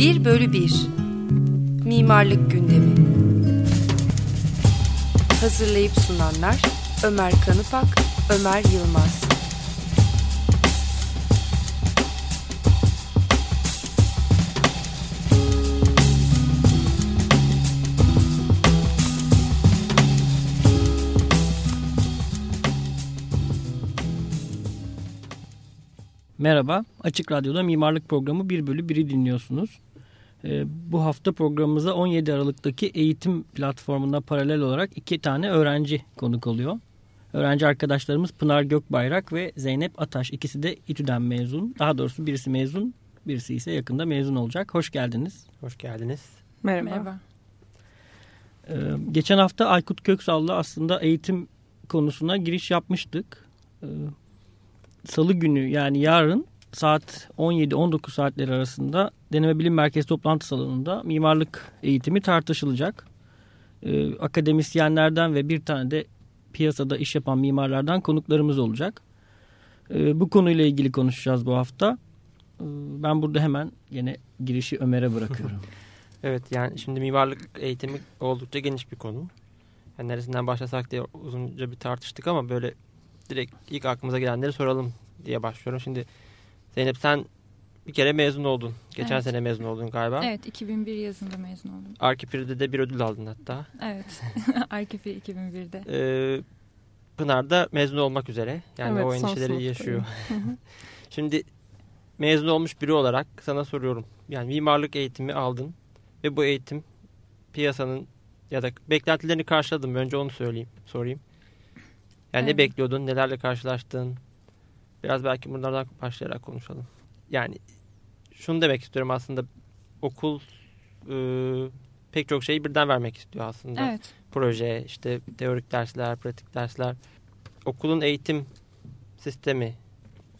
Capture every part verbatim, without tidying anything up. Bir Bölü Bir Mimarlık Gündemi. Hazırlayıp sunanlar Ömer Kanıpak, Ömer Yılmaz. Merhaba, Açık Radyo'da Mimarlık Programı Bir Bölü Bir'i dinliyorsunuz. Ee, bu hafta programımıza on yedi Aralık'taki eğitim platformuna paralel olarak iki tane öğrenci konuk oluyor. Öğrenci arkadaşlarımız Pınar Gökbayrak ve Zeynep Ataş. İkisi de İTÜ'den mezun. Daha doğrusu birisi mezun, birisi ise yakında mezun olacak. Hoş geldiniz. Hoş geldiniz. Merhaba. Merhaba. Ee, geçen hafta Aykut Köksal'la aslında eğitim konusuna giriş yapmıştık. Ee, Salı günü, yani yarın saat on yedi on dokuz saatleri arasında Deneme Bilim Merkezi toplantı salonunda mimarlık eğitimi tartışılacak. Ee, akademisyenlerden ve bir tane de piyasada iş yapan mimarlardan konuklarımız olacak. Ee, bu konuyla ilgili konuşacağız bu hafta. Ee, ben burada hemen yine girişi Ömer'e bırakıyorum. Evet, yani şimdi mimarlık eğitimi oldukça geniş bir konu. Yani neresinden başlasak diye uzunca bir tartıştık ama böyle direkt ilk aklımıza gelenleri soralım diye başlıyorum. Şimdi Zeynep, sen bir kere mezun oldun. Geçen evet. sene mezun oldun galiba. Evet, iki bin bir yazında mezun oldum. Arkipir'de de bir ödül aldın hatta. Evet, Arkipir iki bin bir'de. Ee, Pınar da mezun olmak üzere. Yani evet, o endişeleri yaşıyor. Şimdi mezun olmuş biri olarak sana soruyorum. Yani mimarlık eğitimi aldın ve bu eğitim piyasanın ya da beklentilerini karşıladı mı? Önce onu söyleyeyim, sorayım. Yani evet. Ne bekliyordun? Nelerle karşılaştın? Biraz belki bunlardan başlayarak konuşalım. Yani şunu demek istiyorum aslında. Okul e, pek çok şeyi birden vermek istiyor aslında. Evet. Proje, işte teorik dersler, pratik dersler. Okulun eğitim sistemi.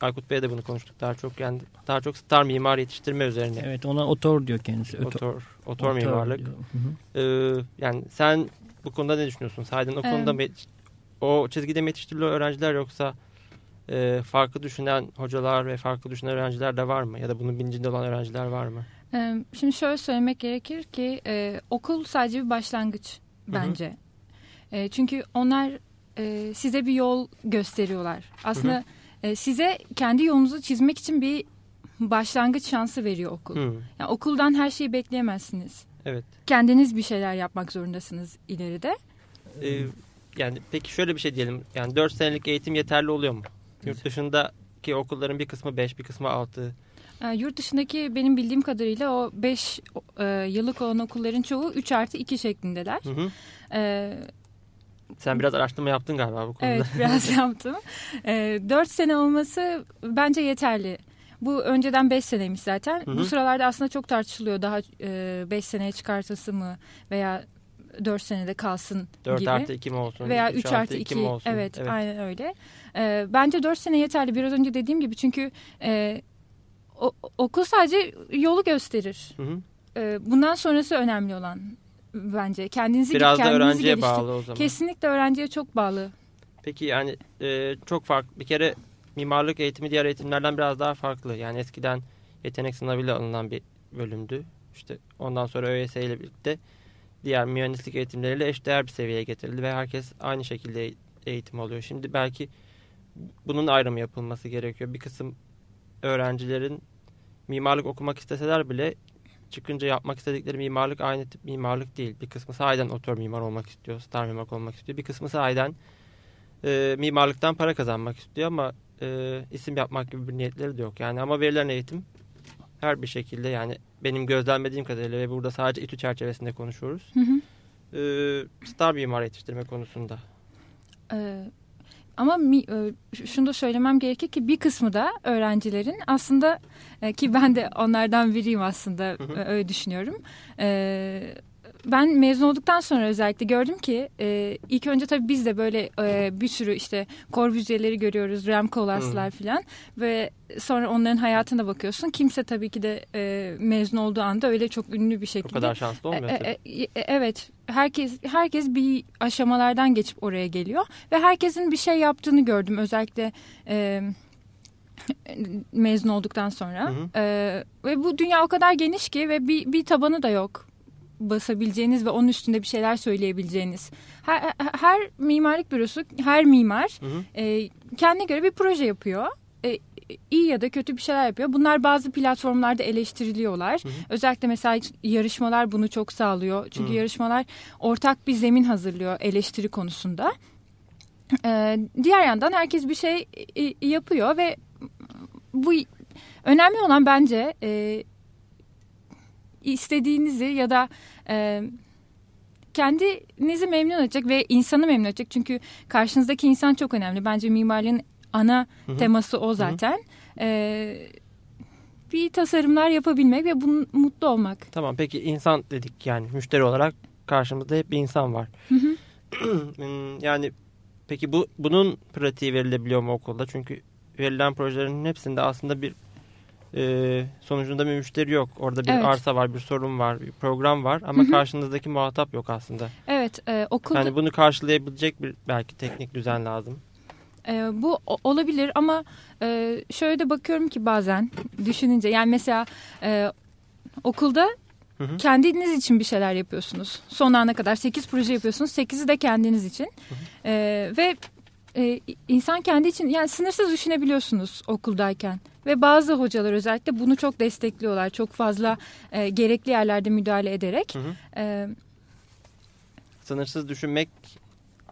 Aykut Bey'le de bunu konuştuk. Daha çok yani daha çok star mimar yetiştirme üzerine. Evet, ona otor diyor kendisi. Otor, otor, otor mimarlık. E, yani sen bu konuda ne düşünüyorsun? Saydın o konuda mı? Evet. O çizgide mi yetiştiriliyor öğrenciler, yoksa e, farklı düşünen hocalar ve farklı düşünen öğrenciler de var mı? Ya da bunun bilincinde olan öğrenciler var mı? Şimdi şöyle söylemek gerekir ki e, okul sadece bir başlangıç bence. E, çünkü onlar e, size bir yol gösteriyorlar. Aslında e, size kendi yolunuzu çizmek için bir başlangıç şansı veriyor okul. Yani okuldan her şeyi bekleyemezsiniz. Evet. Kendiniz bir şeyler yapmak zorundasınız ileride. Evet. Yani peki şöyle bir şey diyelim. Yani dört senelik eğitim yeterli oluyor mu? Evet. Yurt dışındaki okulların bir kısmı beş, bir kısmı altı. Yani yurt dışındaki benim bildiğim kadarıyla o beş e, yıllık olan okulların çoğu üç artı iki şeklindeler. Hı hı. E, Sen biraz araştırma yaptın galiba bu konuda. Evet, biraz yaptım. E, dört sene olması bence yeterli. Bu önceden beş seneymiş zaten. Hı hı. Bu sıralarda aslında çok tartışılıyor. Daha e, beş seneye çıkartılması mı veya dört senede kalsın dört gibi. dört artı iki mi olsun? Veya üç artı iki mi olsun? Evet, evet, aynen öyle. Ee, bence dört sene yeterli. Biraz önce dediğim gibi, çünkü e, o, okul sadece yolu gösterir. Hı hı. E, bundan sonrası önemli olan bence. Kendinizi Biraz kendinizi da öğrenciye geliştir. Bağlı o zaman. Kesinlikle öğrenciye çok bağlı. Peki yani e, çok farklı. Bir kere mimarlık eğitimi diğer eğitimlerden biraz daha farklı. Yani eskiden yetenek sınavıyla alınan bir bölümdü. İşte ondan sonra ÖYS ile birlikte diğer mühendislik eğitimleriyle eşdeğer bir seviyeye getirildi ve herkes aynı şekilde eğitim alıyor. Şimdi belki bunun ayrımı yapılması gerekiyor. Bir kısım öğrencilerin mimarlık okumak isteseler bile çıkınca yapmak istedikleri mimarlık aynı tip mimarlık değil. Bir kısmı sahiden otor mimar olmak istiyor, star mimar olmak istiyor. Bir kısmı sahiden e, mimarlıktan para kazanmak istiyor ama e, isim yapmak gibi bir niyetleri de yok. Yani ama verilen eğitim her bir şekilde, yani benim gözlemlediğim kadarıyla ve burada sadece İTÜ çerçevesinde konuşuyoruz. Hı hı. Ee, star mimar yetiştirme konusunda. Ee, ama mi, şunu da söylemem gerekir ki bir kısmı da öğrencilerin aslında, ki ben de onlardan biriyim aslında, hı hı. öyle düşünüyorum. Ee, ben mezun olduktan sonra özellikle gördüm ki e, ilk önce tabii biz de böyle e, bir sürü işte Corbusier'leri görüyoruz, Rem Koolhaas'lar filan ve sonra onların hayatına bakıyorsun. Kimse tabii ki de e, mezun olduğu anda öyle çok ünlü bir şekilde. O kadar şanslı olmuyor. E, e, e, evet, herkes herkes bir aşamalardan geçip oraya geliyor ve herkesin bir şey yaptığını gördüm. Özellikle e, mezun olduktan sonra. Hı hı. Ee, ve bu dünya o kadar geniş ki ve bir, bir tabanı da yok basabileceğiniz ve onun üstünde bir şeyler söyleyebileceğiniz. Her, her mimarlık bürosu, her mimar hı hı. E, kendine göre bir proje yapıyor. E, iyi ya da kötü bir şeyler yapıyor. Bunlar bazı platformlarda eleştiriliyorlar. Hı hı. Özellikle mesela yarışmalar bunu çok sağlıyor. Çünkü hı. yarışmalar ortak bir zemin hazırlıyor eleştiri konusunda. Ee, diğer yandan herkes bir şey yapıyor ve bu önemli olan bence e, istediğinizi ya da e, kendinizi memnun edecek ve insanı memnun edecek. Çünkü karşınızdaki insan çok önemli. Bence mimarlığın ana hı hı. teması o zaten. Hı hı. Ee, bir tasarımlar yapabilmek ve bunun mutlu olmak. Tamam, peki insan dedik, yani müşteri olarak karşımızda hep bir insan var. Hı hı. Yani peki bu bunun pratiği verilebiliyor mu okulda? Çünkü verilen projelerin hepsinde aslında bir e, sonucunda bir müşteri yok. Orada bir evet. arsa var, bir sorun var, bir program var ama hı hı. karşınızdaki muhatap yok aslında. Evet, e, okulda... Yani bunu karşılayabilecek bir belki teknik düzen lazım. Ee, bu olabilir ama e, şöyle de bakıyorum ki bazen düşününce, yani mesela e, okulda hı hı. kendiniz için bir şeyler yapıyorsunuz. Son ana kadar sekiz proje yapıyorsunuz. sekizi de kendiniz için. Hı hı. E, ve e, insan kendi için, yani sınırsız düşünebiliyorsunuz okuldayken. Ve bazı hocalar özellikle bunu çok destekliyorlar. Çok fazla e, gerekli yerlerde müdahale ederek. Hı hı. E, sınırsız düşünmek...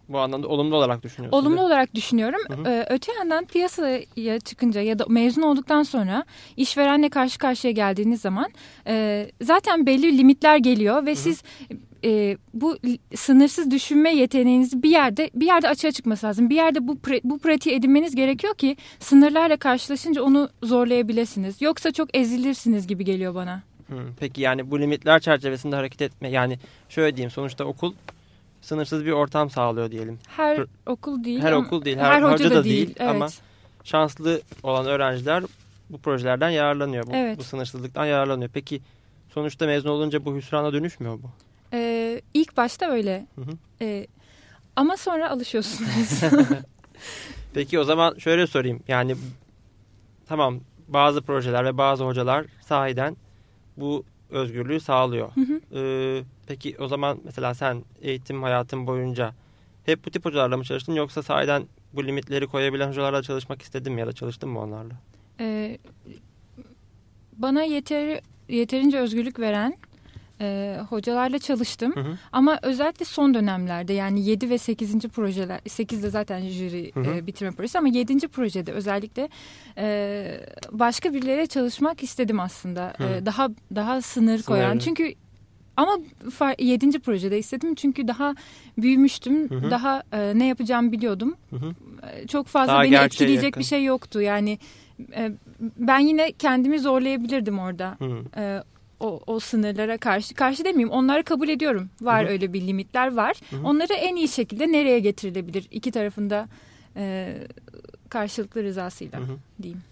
Bu anlamda olumlu olarak düşünüyorsunuz. Olumlu olarak düşünüyorum. Hı hı. Ee, öte yandan piyasaya çıkınca ya da mezun olduktan sonra işverenle karşı karşıya geldiğiniz zaman e, zaten belli limitler geliyor ve hı hı. siz e, bu sınırsız düşünme yeteneğinizi bir yerde bir yerde açığa çıkması lazım. Bir yerde bu pra- bu pratiği edinmeniz gerekiyor ki sınırlarla karşılaşınca onu zorlayabilirsiniz. Yoksa çok ezilirsiniz gibi geliyor bana. Hı, peki yani bu limitler çerçevesinde hareket etme, yani şöyle diyeyim, sonuçta okul sınırsız bir ortam sağlıyor diyelim. Her okul değil. Her okul değil. Her, her hoca, hoca da, da değil. değil evet. Ama şanslı olan öğrenciler bu projelerden yararlanıyor. Bu, evet. bu sınırsızlıktan yararlanıyor. Peki sonuçta mezun olunca bu hüsrana dönüşmüyor mu? Ee, ilk başta öyle. Hı hı. Ee, ama sonra alışıyorsunuz. Peki o zaman şöyle sorayım. Yani tamam, bazı projeler ve bazı hocalar sahiden bu özgürlüğü sağlıyor. Hı hı. Ee, peki o zaman mesela sen eğitim hayatın boyunca hep bu tip hocalarla mı çalıştın, yoksa sahiden bu limitleri koyabilen hocalarla çalışmak istedin mi ya da çalıştın mı onlarla? Ee, bana yeter, yeterince özgürlük veren e, hocalarla çalıştım. Hı hı. Ama özellikle son dönemlerde, yani yedi ve sekizinci projeler, sekizde zaten jüri hı hı. E, bitirme projesi ama yedinci projede özellikle e, başka birileriyle çalışmak istedim aslında. E, daha daha sınır koyan. Sınırlı. Çünkü ama yedinci projede istedim çünkü daha büyümüştüm, hı hı. daha e, ne yapacağımı biliyordum. Hı hı. Çok fazla daha beni etkileyecek yakın bir şey yoktu. Yani e, ben yine kendimi zorlayabilirdim orada. E, o, o sınırlara karşı, karşı demeyeyim, onları kabul ediyorum. Var hı hı. öyle bir limitler var. Hı hı. Onları en iyi şekilde nereye getirilebilir? İki tarafında e, karşılıklı rızasıyla hı hı. diyeyim.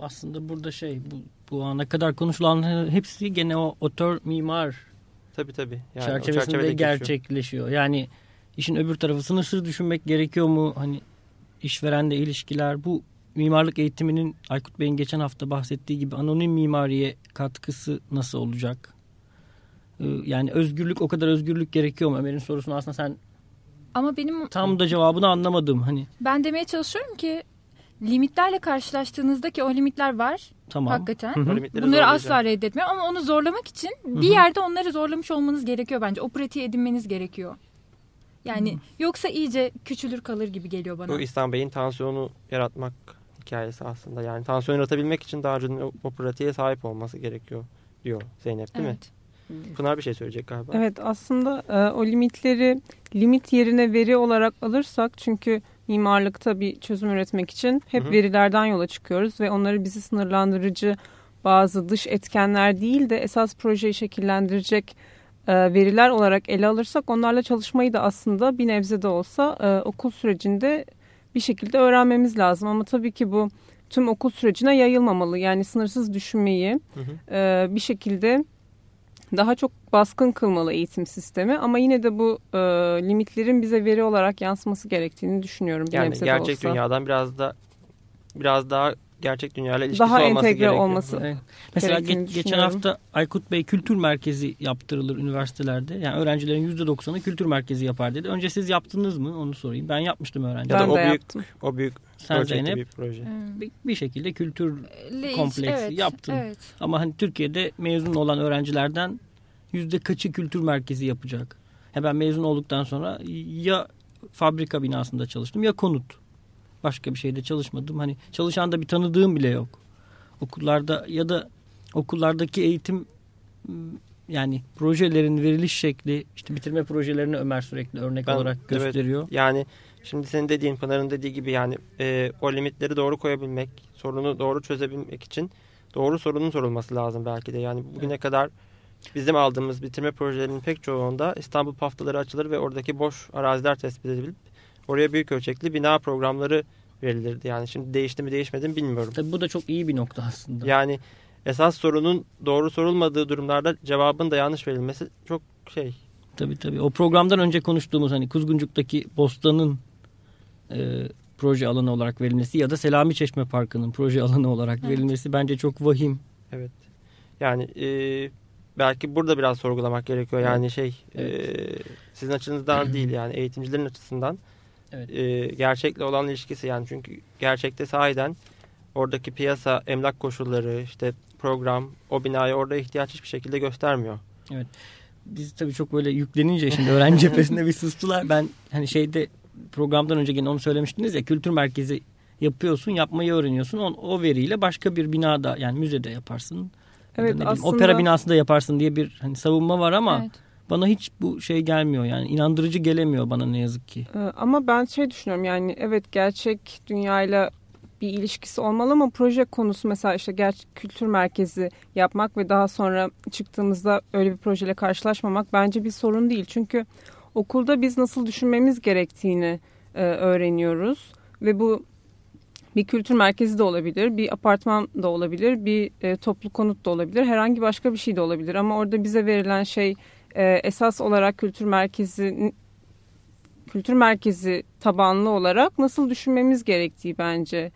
Aslında burada şey bu. Bu ana kadar konuşulan hepsi gene o otör mimar tabii, tabii. Yani çerçevesinde gerçekleşiyor. Yani işin öbür tarafı sınırsız düşünmek gerekiyor mu? Hani işverenle ilişkiler, bu mimarlık eğitiminin Aykut Bey'in geçen hafta bahsettiği gibi anonim mimariye katkısı nasıl olacak? Yani özgürlük, o kadar özgürlük gerekiyor mu? Ömer'in sorusunu aslında sen ama benim tam da cevabını anlamadım. Hani ben demeye çalışıyorum ki limitlerle karşılaştığınızda, ki o limitler var tamam. hakikaten. Hı-hı. Bunları asla reddetmiyor ama onu zorlamak için bir Hı-hı. yerde onları zorlamış olmanız gerekiyor bence. O pratiği edinmeniz gerekiyor. Yani Hı-hı. yoksa iyice küçülür kalır gibi geliyor bana. Bu İhsan Bey'in tansiyonu yaratmak hikayesi aslında. Yani tansiyon yaratabilmek için daha önce o pratiğe sahip olması gerekiyor diyor Zeynep, değil evet. mi? Pınar bir şey söyleyecek galiba. Evet, aslında o limitleri limit yerine veri olarak alırsak, çünkü mimarlıkta bir çözüm üretmek için hep hı hı. verilerden yola çıkıyoruz ve onları bizi sınırlandırıcı bazı dış etkenler değil de esas projeyi şekillendirecek veriler olarak ele alırsak, onlarla çalışmayı da aslında bir nebze de olsa okul sürecinde bir şekilde öğrenmemiz lazım. Ama tabii ki bu tüm okul sürecine yayılmamalı. Yani sınırsız düşünmeyi hı hı. bir şekilde daha çok baskın kılmalı eğitim sistemi, ama yine de bu e, limitlerin bize veri olarak yansıması gerektiğini düşünüyorum. Yani gerçek olsa. Dünyadan biraz da biraz daha gerçek dünyayla ilişkisi daha olması gerekiyor. Daha entegre olması. Evet. Mesela ge- geçen hafta Aykut Bey kültür merkezi yaptırılır üniversitelerde. Yani öğrencilerin yüzde doksanı kültür merkezi yapar dedi. Önce siz yaptınız mı? Onu sorayım. Ben yapmıştım öğrenciler. Ben de o büyük, yaptım. O büyük sen Zeynep, bir proje. Bir, bir şekilde kültür Leş, kompleksi evet, yaptın. Evet. Ama hani Türkiye'de mezun olan öğrencilerden yüzde kaçı kültür merkezi yapacak? Ya ben mezun olduktan sonra ya fabrika binasında çalıştım ya konut. Başka bir şeyde çalışmadım. Hani çalışan da bir tanıdığım bile yok. Okullarda ya da okullardaki eğitim yani projelerin veriliş şekli, işte bitirme projelerini Ömer sürekli örnek ben, olarak gösteriyor. Evet, yani şimdi senin dediğin, Pınar'ın dediği gibi yani e, o limitleri doğru koyabilmek, sorunu doğru çözebilmek için doğru sorunun sorulması lazım belki de. Yani bugüne evet. kadar bizim aldığımız bitirme projelerinin pek çoğunda İstanbul paftaları açılır ve oradaki boş araziler tespit edilip oraya büyük ölçekli bina programları verilirdi. Yani şimdi değişti mi değişmedi mi bilmiyorum. Tabii bu da çok iyi bir nokta aslında. Yani esas sorunun doğru sorulmadığı durumlarda cevabın da yanlış verilmesi çok şey. Tabii tabii. O programdan önce konuştuğumuz hani Kuzguncuk'taki Bostan'ın e, proje alanı olarak verilmesi ya da Selami Çeşme Parkı'nın proje alanı olarak evet. verilmesi bence çok vahim. Evet. Yani e, belki burada biraz sorgulamak gerekiyor. Yani evet. şey evet. E, sizin açınızdan değil yani eğitimcilerin açısından. Evet. E, gerçekle olan ilişkisi yani çünkü gerçekte sahiden oradaki piyasa, emlak koşulları, işte program, o binaya orada ihtiyaç hiçbir şekilde göstermiyor. Evet. Biz tabii çok böyle yüklenince şimdi öğrenci cephesinde bir sustular. Ben hani şeyde programdan önce gene onu söylemiştiniz ya kültür merkezi yapıyorsun, yapmayı öğreniyorsun. O, o veriyle başka bir binada yani müzede yaparsın. Evet, ya da aslında... opera binasında yaparsın diye bir hani savunma var ama evet. Bana hiç bu şey gelmiyor yani inandırıcı gelemiyor bana ne yazık ki. Ama ben şey düşünüyorum yani evet gerçek dünyayla bir ilişkisi olmalı ama proje konusu mesela işte gerçek kültür merkezi yapmak ve daha sonra çıktığımızda öyle bir projeyle karşılaşmamak bence bir sorun değil. Çünkü okulda biz nasıl düşünmemiz gerektiğini öğreniyoruz ve bu bir kültür merkezi de olabilir, bir apartman da olabilir, bir toplu konut da olabilir, herhangi başka bir şey de olabilir ama orada bize verilen şey... Ee, esas olarak kültür merkezi kültür merkezi tabanlı olarak nasıl düşünmemiz gerektiği bence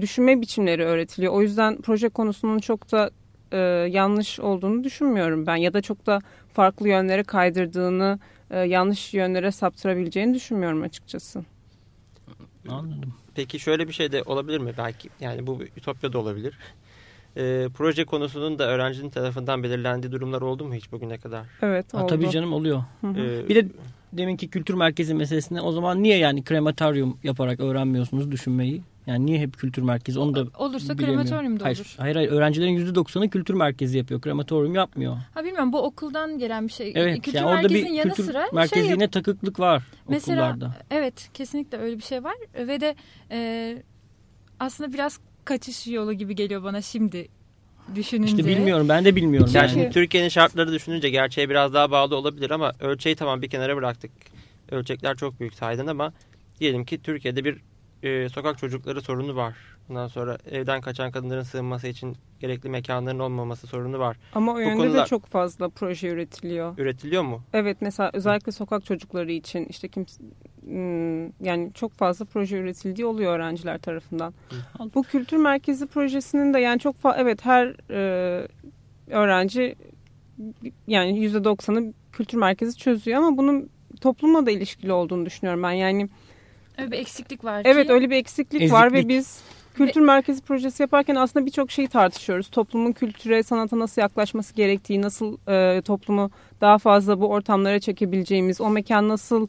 düşünme biçimleri öğretiliyor. O yüzden proje konusunun çok da e, yanlış olduğunu düşünmüyorum ben ya da çok da farklı yönlere kaydırdığını e, yanlış yönlere saptırabileceğini düşünmüyorum açıkçası. Anladım. Peki şöyle bir şey de olabilir mi belki yani bu Ütopya'da olabilir. E, proje konusunun da öğrencinin tarafından belirlendiği durumlar oldu mu hiç bugüne kadar? Evet oldu. Ha, tabii canım oluyor. Hı hı. E, bir de deminki kültür merkezi meselesine o zaman niye yani krematoryum yaparak öğrenmiyorsunuz düşünmeyi? Yani niye hep kültür merkezi? Onu da olursa krematoryum da olur. Hayır, hayır hayır öğrencilerin yüzde doksanı kültür merkezi yapıyor. Krematoryum yapmıyor. Ha bilmiyorum bu okuldan gelen bir şey. Evet, kültür yani merkezinin orada bir yanı kültür sıra merkezliğine şey takıklık var mesela, okullarda. Evet kesinlikle öyle bir şey var ve de e, aslında biraz kaçış yolu gibi geliyor bana şimdi düşününce. İşte bilmiyorum ben de bilmiyorum. Yani şimdi Türkiye'nin şartları düşününce gerçeğe biraz daha bağlı olabilir ama ölçeği tamam bir kenara bıraktık. Ölçekler çok büyük sahiden ama diyelim ki Türkiye'de bir e, sokak çocukları sorunu var. Bundan sonra evden kaçan kadınların sığınması için gerekli mekanların olmaması sorunu var. Ama o yönde konular... de çok fazla proje üretiliyor. Üretiliyor mu? Evet mesela özellikle sokak çocukları için işte kimse... yani çok fazla proje üretildiği oluyor öğrenciler tarafından. Hı. Bu kültür merkezi projesinin de yani çok fa- evet her e, öğrenci yani yüzde doksanı kültür merkezi çözüyor ama bunun toplumla da ilişkili olduğunu düşünüyorum ben yani. Öyle bir eksiklik var ki. Evet öyle bir eksiklik Eziklik. var ve biz kültür merkezi projesi yaparken aslında birçok şeyi tartışıyoruz. Toplumun kültüre, sanata nasıl yaklaşması gerektiği, nasıl e, toplumu daha fazla bu ortamlara çekebileceğimiz, o mekan nasıl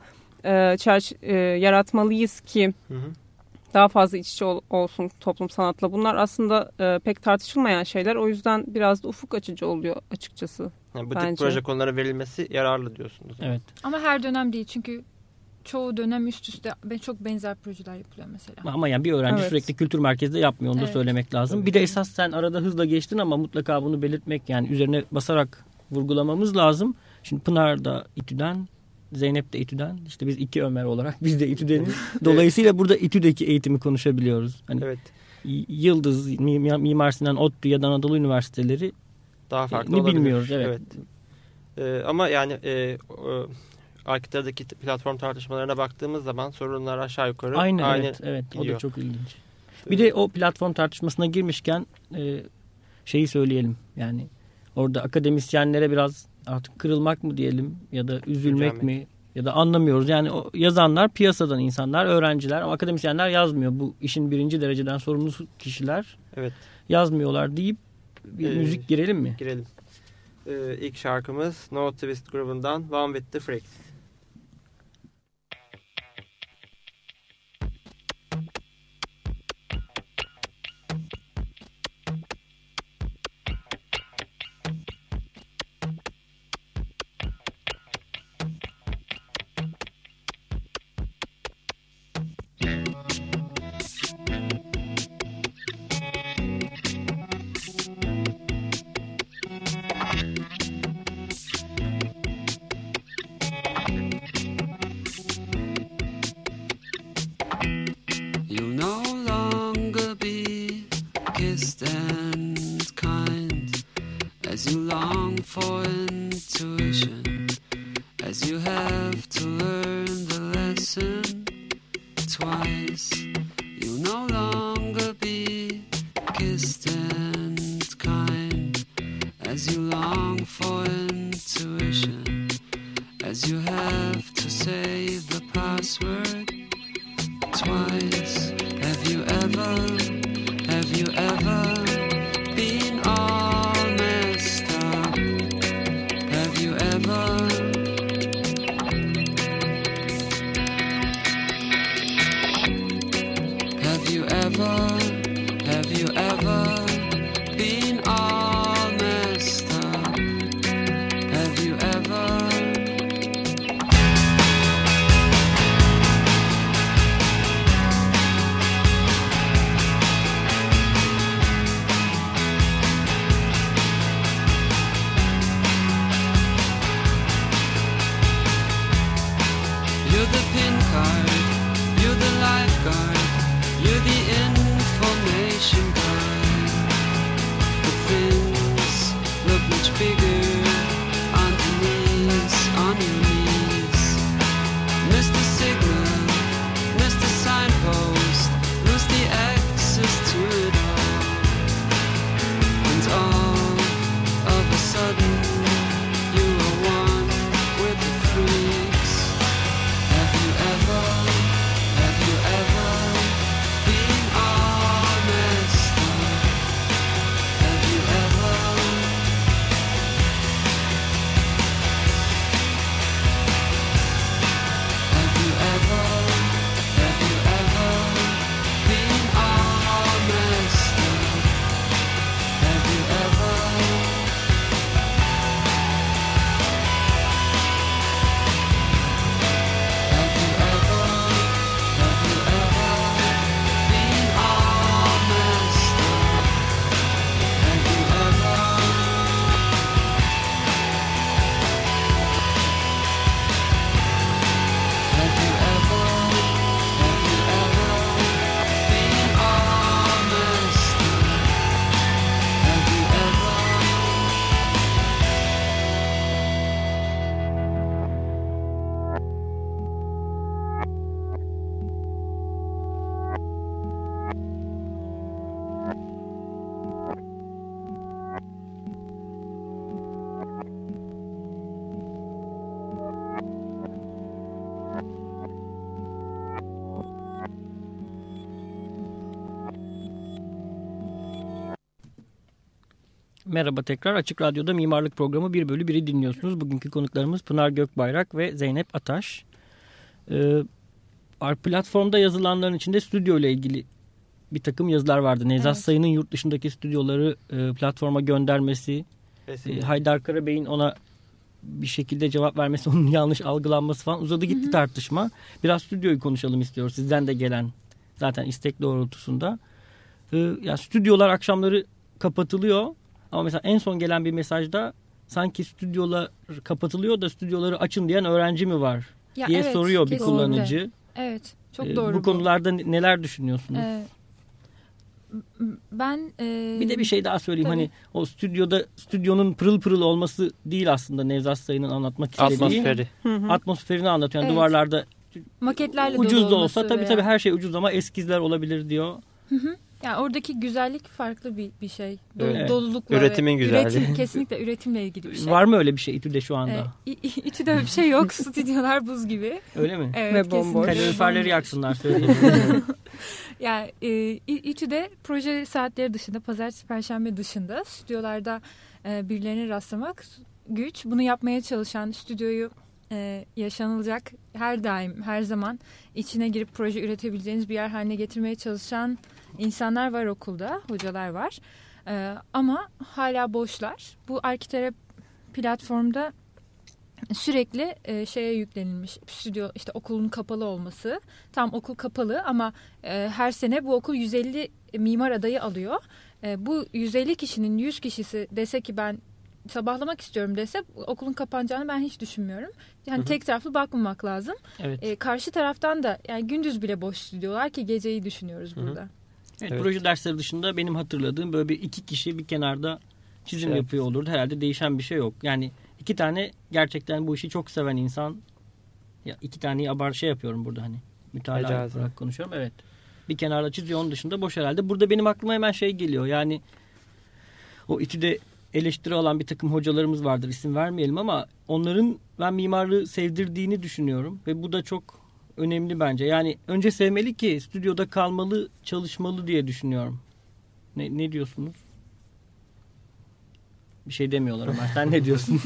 Çerç, e, yaratmalıyız ki hı hı. daha fazla iç içe ol, olsun toplum sanatla. Bunlar aslında e, pek tartışılmayan şeyler. O yüzden biraz da ufuk açıcı oluyor açıkçası. Yani bu tip proje konulara verilmesi yararlı diyorsunuz. Evet. Ama her dönem değil çünkü çoğu dönem üst üste çok benzer projeler yapılıyor mesela. Ama yani bir öğrenci evet. sürekli kültür merkezde yapmıyor onu evet. da söylemek lazım. Tabii. Bir de esas sen arada hızla geçtin ama mutlaka bunu belirtmek yani üzerine basarak vurgulamamız lazım. Şimdi Pınar da İTÜ'den, Zeynep de İTÜ'den, işte biz iki Ömer olarak biz de İTÜ'deniz. Dolayısıyla burada İTÜ'deki eğitimi konuşabiliyoruz. Hani evet. Yıldız, Mimar Sinan, ODTÜ ya da Anadolu Üniversiteleri daha farklı olabilir. Bilmiyoruz, evet. evet. Ee, ama yani e, e, Arkitera'daki platform tartışmalarına baktığımız zaman sorunlar aşağı yukarı aynı. Aynı evet, evet. O da çok ilginç. Bir de o platform tartışmasına girmişken e, şeyi söyleyelim. Yani orada akademisyenlere biraz artık kırılmak mı diyelim ya da üzülmek Hücamet. mi ya da anlamıyoruz. Yani o yazanlar piyasadan insanlar, öğrenciler ama akademisyenler yazmıyor. Bu işin birinci dereceden sorumlu kişiler evet. yazmıyorlar deyip bir ee, müzik girelim mi? Girelim. Ee, ilk şarkımız No Twist grubundan One With The Freaks. Merhaba tekrar. Açık Radyo'da Mimarlık Programı Bir Bölü Bir'i dinliyorsunuz. Bugünkü konuklarımız Pınar Gökbayrak ve Zeynep Ataş. Ee, platformda yazılanların içinde stüdyo ile ilgili bir takım yazılar vardı. Nevzat evet. Sayın'ın yurt dışındaki stüdyoları e, platforma göndermesi, e, Haydar Karabey'in ona bir şekilde cevap vermesi, onun yanlış algılanması falan uzadı gitti hı hı. tartışma. Biraz stüdyoyu konuşalım istiyoruz. Sizden de gelen zaten istek doğrultusunda. E, ya stüdyolar akşamları kapatılıyor. Ama mesela en son gelen bir mesajda sanki stüdyolar kapatılıyor da stüdyoları açın diyen öğrenci mi var ya diye evet, soruyor bir kullanıcı. Doğru. Evet, çok ee, doğru. Bu konularda bu. neler düşünüyorsunuz? Ee, ben e, bir de bir şey daha söyleyeyim. Tabii. Hani o stüdyoda stüdyonun pırıl pırıl olması değil aslında Nevzat Sayın'ın anlatmak istediği. Atmosferi. Hı hı. Atmosferini anlatıyor. Yani evet. Duvarlarda maketlerle ucuz da olsa tabii tabii her şey ucuz ama eskizler olabilir diyor. Hı hı. Yani oradaki güzellik farklı bir, bir şey. Do- evet. Dolulukla. Üretimin güzelliği. Üretim, kesinlikle üretimle ilgili bir şey. Var mı öyle bir şey İTÜ'de şu anda? Ee, İTÜ'de öyle bir şey yok. Stüdyolar buz gibi. Öyle mi? Evet, ve bomboş. Kaloriferleri yaksınlar. Yani e, İTÜ'de proje saatleri dışında, pazartesi, perşembe dışında stüdyolarda e, birilerine rastlamak güç. Bunu yapmaya çalışan, stüdyoyu e, yaşanılacak, her daim, her zaman içine girip proje üretebileceğiniz bir yer haline getirmeye çalışan İnsanlar var okulda, hocalar var ee, ama hala boşlar. Bu Arkitera platformda sürekli e, şeye yüklenilmiş, stüdyo, işte okulun kapalı olması. Tam okul kapalı ama e, her sene bu okul yüz elli mimar adayı alıyor. E, bu yüz elli kişinin yüz kişisi dese ki ben sabahlamak istiyorum dese, okulun kapanacağını ben hiç düşünmüyorum. Yani hı hı. tek taraflı bakmamak lazım. Evet. E, karşı taraftan da yani gündüz bile boş stüdyolar ki geceyi düşünüyoruz hı hı. burada. Evet, evet. Proje dersleri dışında benim hatırladığım böyle bir iki kişi bir kenarda çizim evet. yapıyor olurdu. Herhalde değişen bir şey yok. Yani iki tane gerçekten bu işi çok seven insan, ya iki taneyi abart şey yapıyorum burada hani mütalaa olarak konuşuyorum. Evet. Bir kenarda çiziyor, onun dışında boş herhalde. Burada benim aklıma hemen şey geliyor. Yani o İTÜ'de eleştiri alan bir takım hocalarımız vardır. İsim vermeyelim ama onların ben mimarlığı sevdirdiğini düşünüyorum ve bu da çok önemli bence. Yani önce sevmeli ki stüdyoda kalmalı, çalışmalı diye düşünüyorum. Ne, ne diyorsunuz? Bir şey demiyorlar ama sen ne diyorsun?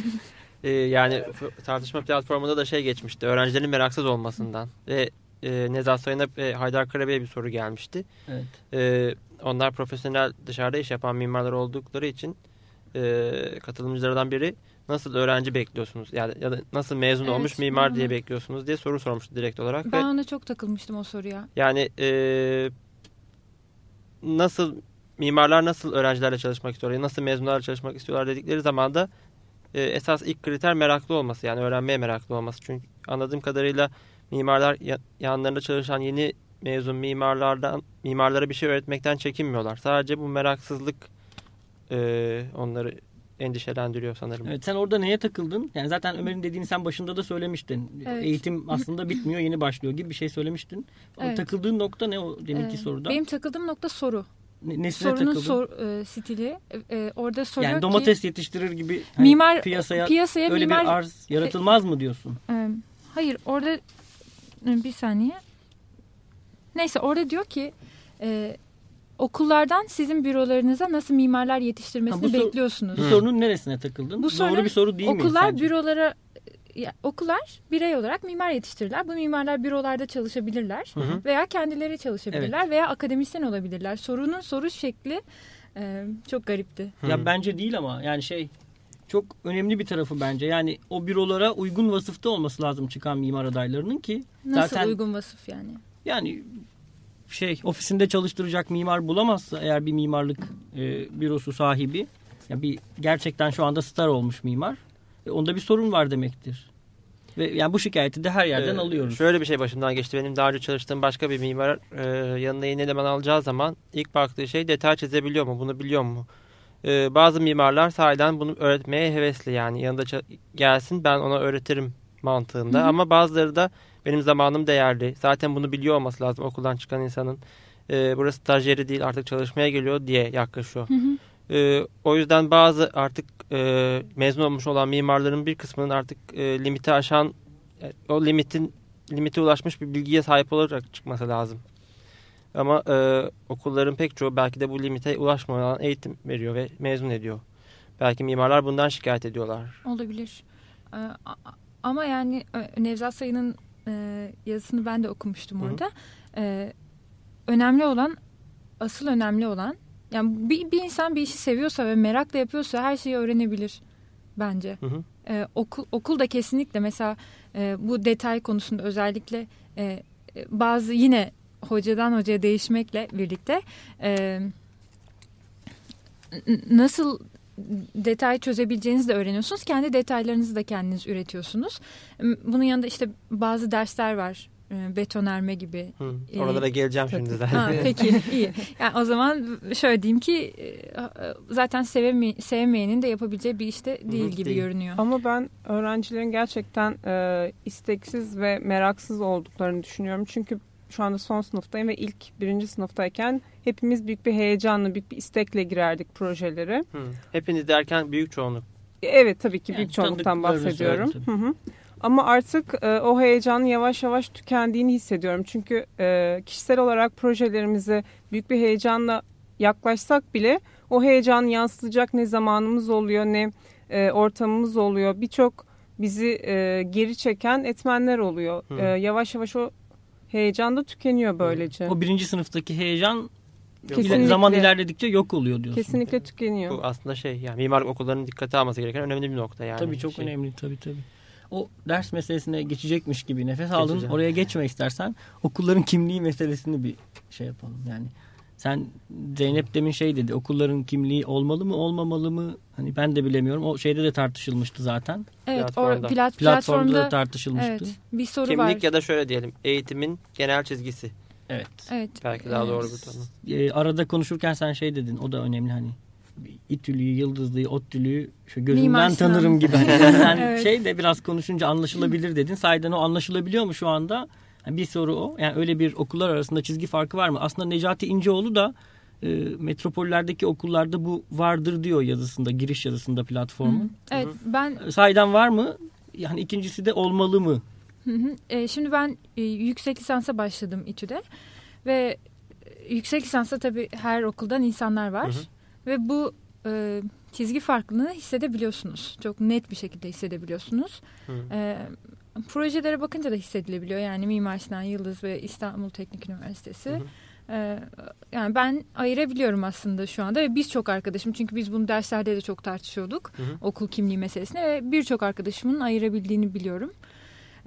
ee, yani tartışma platformunda da şey geçmişti. Öğrencilerin meraksız olmasından. Ve e, Nezahat Sayın'a ve Haydar Karabey'e bir soru gelmişti. Evet. E, onlar profesyonel dışarıda iş yapan mimarlar oldukları için e, katılımcılardan biri nasıl öğrenci bekliyorsunuz? Yani ya da nasıl mezun evet, olmuş mimar hı. diye bekliyorsunuz diye soru sormuştu direkt olarak. Ben ve ona çok takılmıştım o soruya. Yani e, nasıl mimarlar nasıl öğrencilerle çalışmak istiyorlar? Nasıl mezunlarla çalışmak istiyorlar dedikleri zaman da e, esas ilk kriter meraklı olması. Yani öğrenmeye meraklı olması. Çünkü anladığım kadarıyla mimarlar yanlarında çalışan yeni mezun mimarlardan mimarlara bir şey öğretmekten çekinmiyorlar. Sadece bu meraksızlık e, onları endişelendiriyor sanırım. Evet, sen orada neye takıldın? Yani zaten Ömer'in dediğini sen başında da söylemiştin. Evet. Eğitim aslında bitmiyor, yeni başlıyor gibi bir şey söylemiştin. Evet. Takıldığın nokta ne o deminki ee, soruda? Benim takıldığım nokta soru. Nesine sorunun sor, e, stili. E, orada soruyor yani domates ki, yetiştirir gibi hani mimar, piyasaya, piyasaya öyle mimar, bir arz yaratılmaz e, mı diyorsun? E, hayır, orada bir saniye. Neyse, orada diyor ki e, okullardan sizin bürolarınıza nasıl mimarlar yetiştirmesini ha, bu bekliyorsunuz. Bu Hı. sorunun neresine takıldın? Bu sorun, doğru bir soru değil mi? Okullar bürolara, ya, okullar birey olarak mimar yetiştirirler. Bu mimarlar bürolarda çalışabilirler Hı hı. veya kendileri çalışabilirler evet. veya akademisyen olabilirler. Sorunun soru şekli e, çok garipti. Hı. Ya bence değil ama yani şey çok önemli bir tarafı bence. Yani o bürolara uygun vasıfta olması lazım çıkan mimar adaylarının ki. Nasıl zaten, uygun vasıf yani? Yani şey ofisinde çalıştıracak mimar bulamazsa eğer bir mimarlık e, bürosu sahibi ya bir gerçekten şu anda star olmuş mimar e, onda bir sorun var demektir. Ve yani bu şikayeti de her yerden ee, alıyoruz. Şöyle bir şey başımdan geçti. Benim daha önce çalıştığım başka bir mimar e, yanına yeni eleman alacağı zaman ilk baktığı şey detay çizebiliyor mu? Bunu biliyor mu? E, bazı mimarlar sahiden bunu öğretmeye hevesli yani yanında ç- gelsin ben ona öğretirim mantığında. Hı hı. Ama bazıları da benim zamanım değerli. Zaten bunu biliyor olması lazım okuldan çıkan insanın. E, burası stajyeri değil artık çalışmaya geliyor diye yaklaşıyor. Hı hı. E, o yüzden bazı artık e, mezun olmuş olan mimarların bir kısmının artık e, limiti aşan, o limitin limite ulaşmış bir bilgiye sahip olarak çıkması lazım. Ama e, okulların pek çoğu belki de bu limite ulaşmadan eğitim veriyor ve mezun ediyor. Belki mimarlar bundan şikayet ediyorlar. Olabilir. Ee, ama yani Nevzat Sayın'ın Ee, yazısını ben de okumuştum Hı-hı. orada. Ee, önemli olan, asıl önemli olan, yani bir, bir insan bir işi seviyorsa ve merakla yapıyorsa her şeyi öğrenebilir bence. Ee, okul, okul da kesinlikle mesela e, bu detay konusunda özellikle e, bazı yine hocadan hocaya değişmekle birlikte e, nasıl detay çözebileceğinizi de öğreniyorsunuz. Kendi detaylarınızı da kendiniz üretiyorsunuz. Bunun yanında işte bazı dersler var. Betonarme gibi. Hı, oralara ee, geleceğim tabii. Şimdi zaten. Ha, peki iyi. Yani o zaman şöyle diyeyim ki zaten seveme- sevmeyenin de yapabileceği bir işte de değil Hı, gibi değil. Görünüyor. Ama ben öğrencilerin gerçekten e, isteksiz ve meraksız olduklarını düşünüyorum. Çünkü şu anda son sınıftayım ve ilk birinci sınıftayken hepimiz büyük bir heyecanla, büyük bir istekle girerdik projelere. Hı. Hepiniz derken büyük çoğunluk. Evet, tabii ki yani büyük çoğunluktan bahsediyorum. Hı hı. Ama artık e, o heyecanın yavaş yavaş tükendiğini hissediyorum. Çünkü e, kişisel olarak projelerimize büyük bir heyecanla yaklaşsak bile o heyecanı yansıtacak ne zamanımız oluyor, ne e, ortamımız oluyor. Birçok bizi e, geri çeken etmenler oluyor. E, yavaş yavaş o heyecan da tükeniyor böylece. O birinci sınıftaki heyecan kesinlikle, zaman ilerledikçe yok oluyor diyorsun. Kesinlikle tükeniyor. Bu aslında şey, yani mimarlık okullarının dikkate alması gereken önemli bir nokta yani. Tabii çok şey. önemli tabii tabii. O ders meselesine geçecekmiş gibi nefes aldın. Geçeceğim. Oraya geçme istersen. Okulların kimliği meselesini bir şey yapalım yani. Sen Zeynep demin şey dedi, okulların kimliği olmalı mı olmamalı mı, hani ben de bilemiyorum, o şeyde de tartışılmıştı zaten. Evet, platformda, or, plat, platformda da tartışılmıştı. Evet, bir soru kimlik var. Kimlik ya da şöyle diyelim, eğitimin genel çizgisi. Evet. Evet. Belki daha evet. doğru bir tanım. Ee, arada konuşurken sen şey dedin, o da önemli hani. İTÜ'lüyü, Yıldızlı'yı, ODTÜ'lüyü gözümden tanırım gibi. Yani evet. Şey de biraz konuşunca anlaşılabilir dedin. Sahiden o anlaşılabiliyor mu şu anda? Yani bir soru o. Yani öyle bir okullar arasında çizgi farkı var mı? Aslında Necati İnceoğlu da e, metropollerdeki okullarda bu vardır diyor yazısında, giriş yazısında platformun. Evet, ben... Sahiden var mı? Yani ikincisi de olmalı mı? Hı hı. E, şimdi ben e, yüksek lisansa başladım İTÜ'de. Ve yüksek lisansa tabii her okuldan insanlar var. Hı hı. Ve bu e, çizgi farklılığını hissedebiliyorsunuz. Çok net bir şekilde hissedebiliyorsunuz. E, projelere bakınca da hissedilebiliyor. Yani Mimar Sinan, Yıldız ve İstanbul Teknik Üniversitesi. E, yani ben ayırabiliyorum aslında şu anda. Ve birçok arkadaşım, çünkü biz bunu derslerde de çok tartışıyorduk. Hı hı. Okul kimliği meselesine. Ve birçok arkadaşımın ayırabildiğini biliyorum.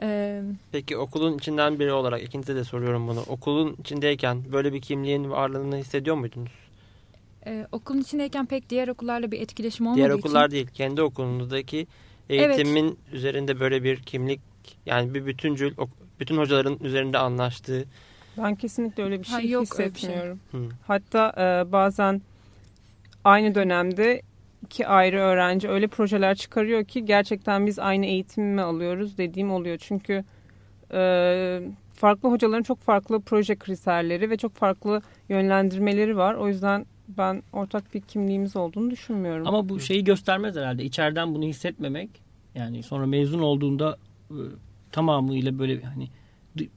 E, Peki okulun içinden biri olarak, ikinize de soruyorum bunu. Okulun içindeyken böyle bir kimliğin varlığını hissediyor muydunuz? Ee, okulun içindeyken pek diğer okullarla bir etkileşim olmadığı için. Diğer okullar için... değil, kendi okulunuzdaki eğitimin evet. üzerinde böyle bir kimlik, yani bir bütüncül, bütün hocaların üzerinde anlaştığı. Ben kesinlikle öyle bir şey ha, yok, hissetmiyorum. Bir şey. Hatta e, bazen aynı dönemde iki ayrı öğrenci öyle projeler çıkarıyor ki gerçekten biz aynı eğitimi mi alıyoruz dediğim oluyor. Çünkü e, farklı hocaların çok farklı proje kriterleri ve çok farklı yönlendirmeleri var. O yüzden ben ortak bir kimliğimiz olduğunu düşünmüyorum. Ama bu şeyi göstermez herhalde. İçeriden bunu hissetmemek, yani sonra mezun olduğunda tamamıyla böyle hani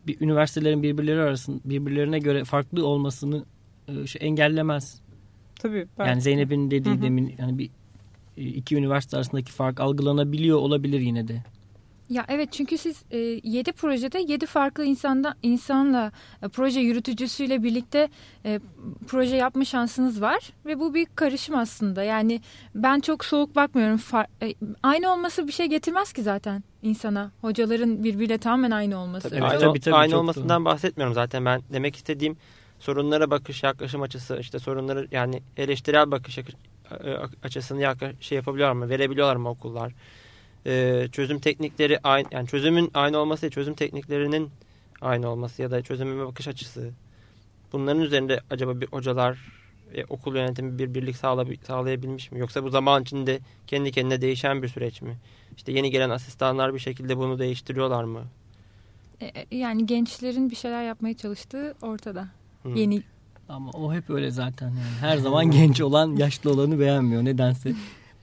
bir üniversitelerin birbirleri arasında birbirlerine göre farklı olmasını şey engellemez. Tabii. Ben... Yani Zeynep'in dediği hı hı. demin yani bir iki üniversite arasındaki fark algılanabiliyor olabilir yine de. Ya evet, çünkü siz e, yedi projede yedi farklı insanda, insanla e, proje yürütücüsüyle birlikte e, proje yapma şansınız var ve bu bir karışım aslında. Yani ben çok soğuk bakmıyorum. Far, e, aynı olması bir şey getirmez ki zaten insana. Hocaların birbiriyle tamamen aynı olması. Tabii, evet. Aynı, tabii, tabii, aynı olmasından doğru. bahsetmiyorum zaten ben. Demek istediğim sorunlara bakış yaklaşım açısı, işte sorunları yani eleştirel bakış açısını yaklaş, şey yapabiliyor mu, verebiliyorlar mı okullar? Ee, çözüm teknikleri aynı, yani çözümün aynı olması, çözüm tekniklerinin aynı olması ya da çözüme bakış açısı, bunların üzerinde acaba bir hocalar e, okul yönetimi bir birlik sağlay- sağlayabilmiş mi, yoksa bu zaman içinde kendi kendine değişen bir süreç mi, işte yeni gelen asistanlar bir şekilde bunu değiştiriyorlar mı? Yani gençlerin bir şeyler yapmaya çalıştığı ortada. Hmm. Yeni ama o hep öyle zaten yani. Her zaman genç olan yaşlı olanı beğenmiyor nedense.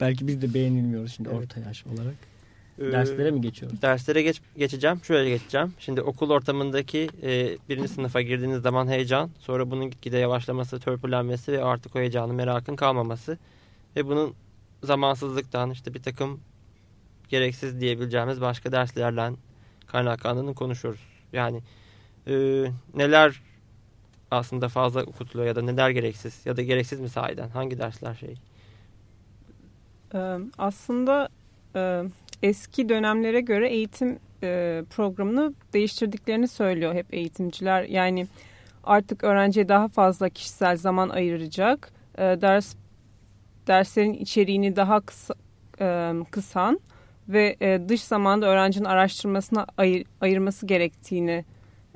Belki biz de beğenilmiyoruz şimdi evet. orta yaş olarak. Derslere mi geçiyoruz? Derslere geç, geçeceğim. Şöyle geçeceğim. Şimdi okul ortamındaki e, birinci sınıfa girdiğiniz zaman heyecan. Sonra bunun gitgide yavaşlaması, törpülenmesi ve artık o heyecanın, merakın kalmaması. Ve bunun zamansızlıktan, işte bir takım gereksiz diyebileceğimiz başka derslerle kaynaklandığını konuşuyoruz. Yani e, neler aslında fazla okutuluyor ya da neler gereksiz ya da gereksiz mi sahiden? Hangi dersler şey? Ee, aslında... E... Eski dönemlere göre eğitim e, programını değiştirdiklerini söylüyor hep eğitimciler. Yani artık öğrenciye daha fazla kişisel zaman ayıracak, e, ders derslerin içeriğini daha kısa, e, kısan ve e, dış zamanda öğrencinin araştırmasına ayır, ayırması gerektiğini,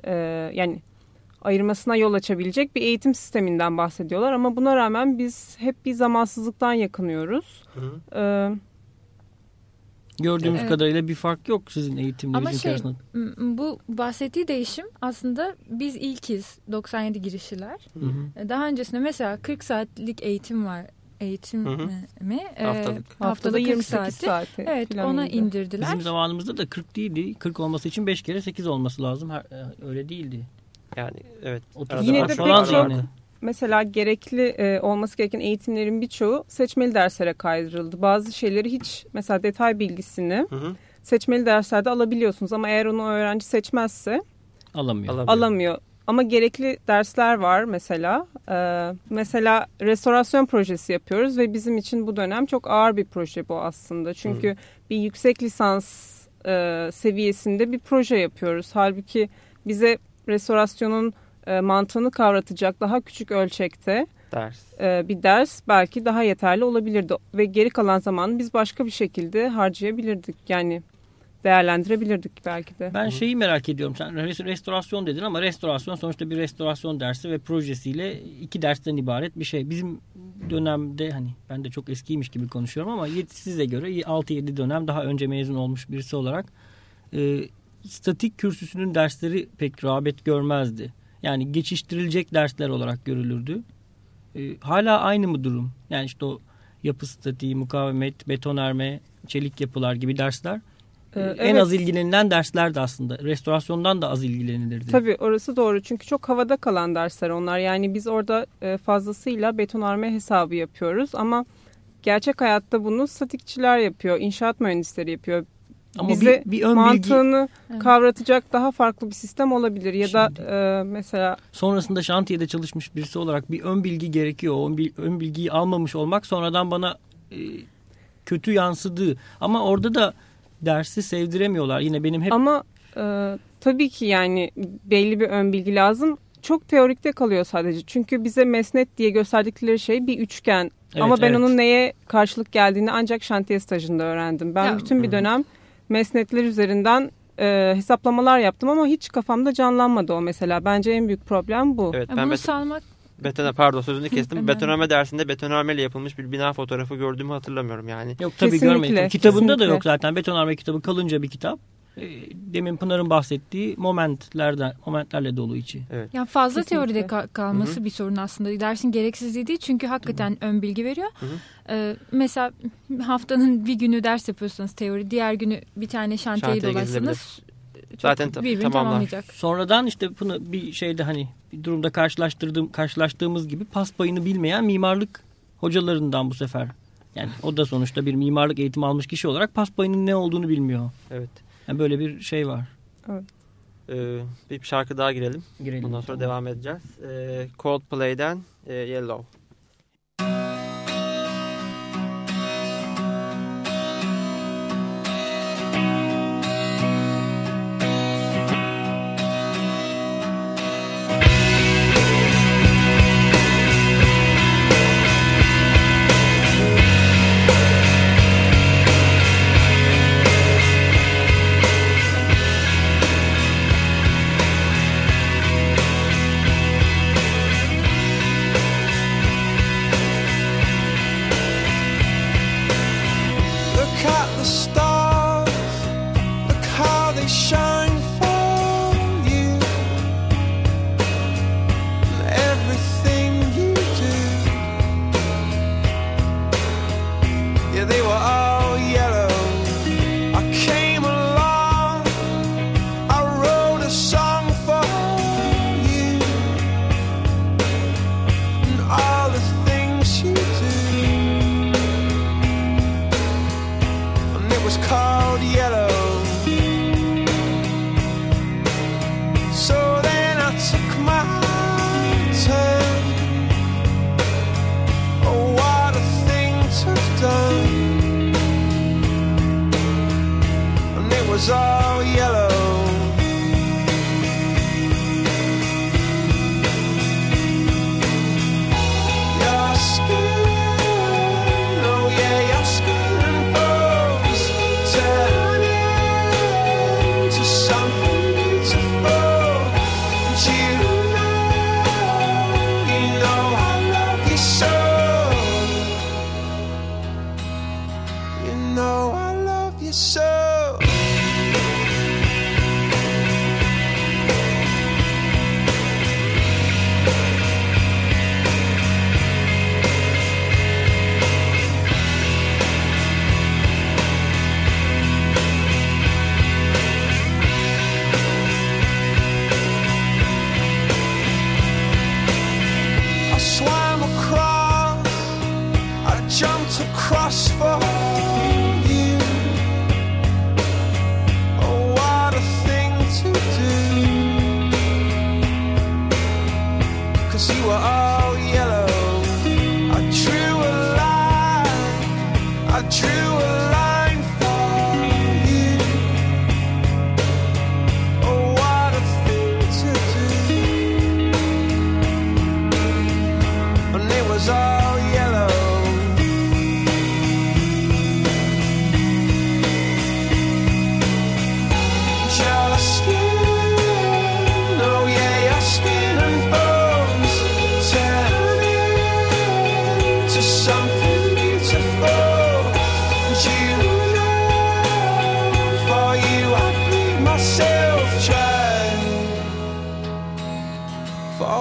e, yani ayırmasına yol açabilecek bir eğitim sisteminden bahsediyorlar. Ama buna rağmen biz hep bir zamansızlıktan yakınıyoruz. Evet. Gördüğümüz evet. kadarıyla bir fark yok sizin eğitimlerinizin şey, içerisinde. Ama bu bahsettiği değişim aslında biz ilkiz doksan yedi girişliler. Hı hı. Daha öncesinde mesela kırk saatlik eğitim var. Eğitim hı hı. mi? Haftalık. Haftada, Haftada yirmi sekiz saat. Evet, ona indi. indirdiler. Bizim zamanımızda da kırk değildi. kırk olması için beş kere sekiz olması lazım. Öyle değildi. Yani evet. Yine de pek çok mesela gerekli e, olması gereken eğitimlerin birçoğu seçmeli derslere kaydırıldı. Bazı şeyleri hiç mesela detay bilgisini hı hı. seçmeli derslerde alabiliyorsunuz ama eğer onu öğrenci seçmezse alamıyor. Alamıyor. alamıyor. Ama gerekli dersler var mesela. Ee, mesela restorasyon projesi yapıyoruz ve bizim için bu dönem çok ağır bir proje bu aslında. Çünkü hı. bir yüksek lisans e, seviyesinde bir proje yapıyoruz. Halbuki bize restorasyonun e, mantığını kavratacak daha küçük ölçekte ders. E, bir ders belki daha yeterli olabilirdi. Ve geri kalan zamanı biz başka bir şekilde harcayabilirdik yani. Değerlendirebilirdik belki de. Ben şeyi merak ediyorum. Sen restorasyon dedin ama restorasyon sonuçta bir restorasyon dersi ve projesiyle iki dersten ibaret bir şey. Bizim dönemde hani ben de çok eskiymiş gibi konuşuyorum ama size göre altı yedi dönem daha önce mezun olmuş birisi olarak e, statik kürsüsünün dersleri pek rağbet görmezdi. Yani geçiştirilecek dersler olarak görülürdü. E, hala aynı mı durum? Yani işte o yapı statiği, mukavemet, betonarme, çelik yapılar gibi dersler Evet. en az ilgilenilen derslerdi aslında. Restorasyondan da az ilgilenilirdi. Tabii orası doğru çünkü çok havada kalan dersler onlar. Yani biz orada fazlasıyla betonarme hesabı yapıyoruz ama gerçek hayatta bunu statikçiler yapıyor, inşaat mühendisleri yapıyor. Ama bize bir, bir ön mantığını bilgi... kavratacak daha farklı bir sistem olabilir ya Şimdi, da e, mesela... Sonrasında şantiyede çalışmış birisi olarak bir ön bilgi gerekiyor. O ön bilgiyi almamış olmak sonradan bana e, kötü yansıdı ama orada da dersi sevdiremiyorlar. Yine benim hep... Ama e, tabii ki yani belli bir ön bilgi lazım. Çok teorikte kalıyor sadece. Çünkü bize mesnet diye gösterdikleri şey bir üçgen. Evet, ama ben evet. onun neye karşılık geldiğini ancak şantiye stajında öğrendim. Ben ya, bütün bir dönem mesnetler üzerinden e, hesaplamalar yaptım ama hiç kafamda canlanmadı o mesela. Bence en büyük problem bu. Evet, ben Bunu bet- salmak... Betona, pardon sözünü kestim. Betonarme dersinde betonarmeyle yapılmış bir bina fotoğrafı gördüğümü hatırlamıyorum yani. Yok tabii kesinlikle, görmedim. Kitabında kesinlikle. da yok zaten. Betonarme kitabı kalınca bir kitap. Demin Pınar'ın bahsettiği momentlerden, momentlerle dolu içi. Evet. Yani fazla kesinlikle. teoride ka- kalması Hı-hı. bir sorun aslında. Dersin gereksizliği değil çünkü hakikaten Hı-hı. ön bilgi veriyor. Ee, mesela haftanın bir günü ders yapıyorsanız teori, diğer günü bir tane şantiyeyi dolaşsanız çok zaten birbirini tamamlar. tamamlayacak. Sonradan işte bunu bir şeyde hani bir durumda karşılaştırdığım karşılaştığımız gibi pas payını bilmeyen mimarlık hocalarından bu sefer. Yani o da sonuçta bir mimarlık eğitimi almış kişi olarak pas payının ne olduğunu bilmiyor. Evet. Yani böyle bir şey var. Evet. Ee, bir şarkı daha girelim. girelim Ondan sonra tamam. devam edeceğiz. Ee, Coldplay'den e, Yellow.